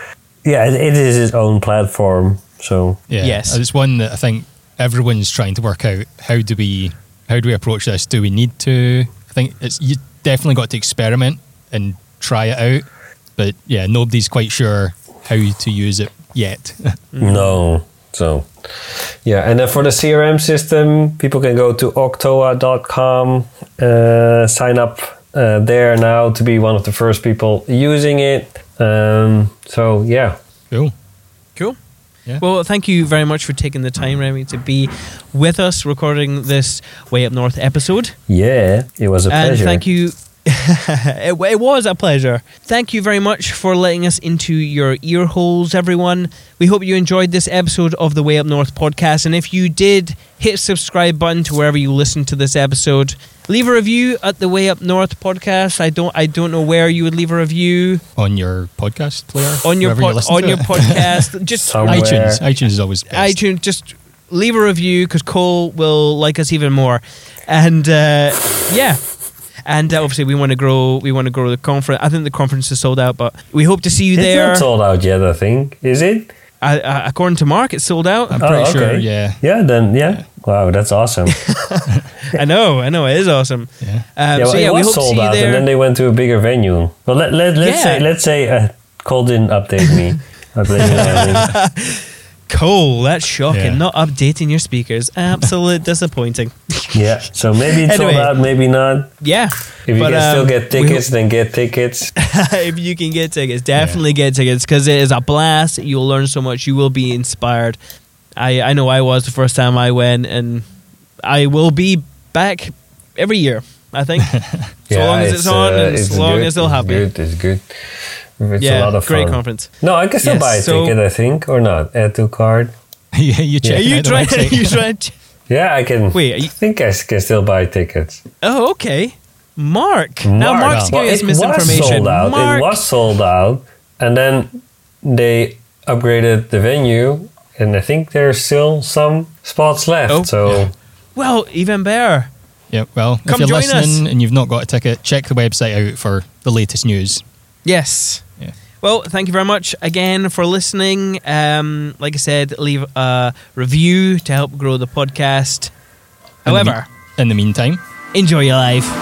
Yeah, it, it is its own platform. So yeah. Yes, it's one that I think everyone's trying to work out. How do we how do we approach this? Do we need to? I think it's you definitely got to experiment and try it out. But yeah, nobody's quite sure how to use it yet. No. So yeah, and then for the C R M system, people can go to octoa dot com, uh, sign up uh, there now to be one of the first people using it. Um, so yeah. Cool. Cool. Yeah. Well, thank you very much for taking the time, Remy, to be with us recording this Way Up North episode. Yeah, it was a and pleasure. And thank you it, it was a pleasure. Thank you very much for letting us into your ear holes, everyone. We hope you enjoyed this episode of the Way Up North podcast, and if you did, hit subscribe button to wherever you listen to this episode. Leave a review at the Way Up North podcast. I don't I don't know where you would leave a review. On your podcast player? On your, po- you on your podcast. Just iTunes. iTunes is always best. iTunes, just leave a review because Cole will like us even more. And uh, yeah. And uh, obviously we want to grow we want to grow the conference. I think the conference is sold out, but we hope to see you it's there. It's not sold out yet, I think. Is it? I, I, according to Mark, it's sold out. I'm oh, pretty okay. sure, yeah. Yeah, then, yeah. yeah. Wow, that's awesome. I know, I know, it is awesome. Yeah, um, yeah, well, so, yeah it was we hope sold to see out, there. And then they went to a bigger venue. Well, let, let, let's yeah. say, let's say uh, Cole didn't update me. I blame you, I mean. Cole, that's shocking. Yeah. Not updating your speakers. Absolute disappointing. Yeah, so maybe it's anyway, sold out, maybe not. Yeah. If you but, can um, still get tickets, then get tickets. If you can get tickets, definitely yeah. get tickets, because it is a blast. You'll learn so much. You will be inspired. I, I know I was the first time I went, and I will be back every year, I think. yeah, so long as it's, it's on, uh, and it's as long good, as it'll happen. It's good, it's good. It's yeah, a lot of great fun. Conference. No, I can still yes, buy a so ticket, I think, or not. Add to card. yeah, you check. Are you trying you trying Yeah, I can. Wait, you, I think I can still buy tickets. Oh, okay. Mark. Mark. Now Mark's giving well, us misinformation. Was sold out. Mark. It was sold out. And then they upgraded the venue. And I think there's still some spots left. Oh. So, yeah. Well, even better. Yeah, well, Come if you're listening us. and you've not got a ticket, check the website out for the latest news. Yes. Yeah. Well, thank you very much again for listening. Um, like I said, leave a review to help grow the podcast. However, in the, me- in the meantime, enjoy your life.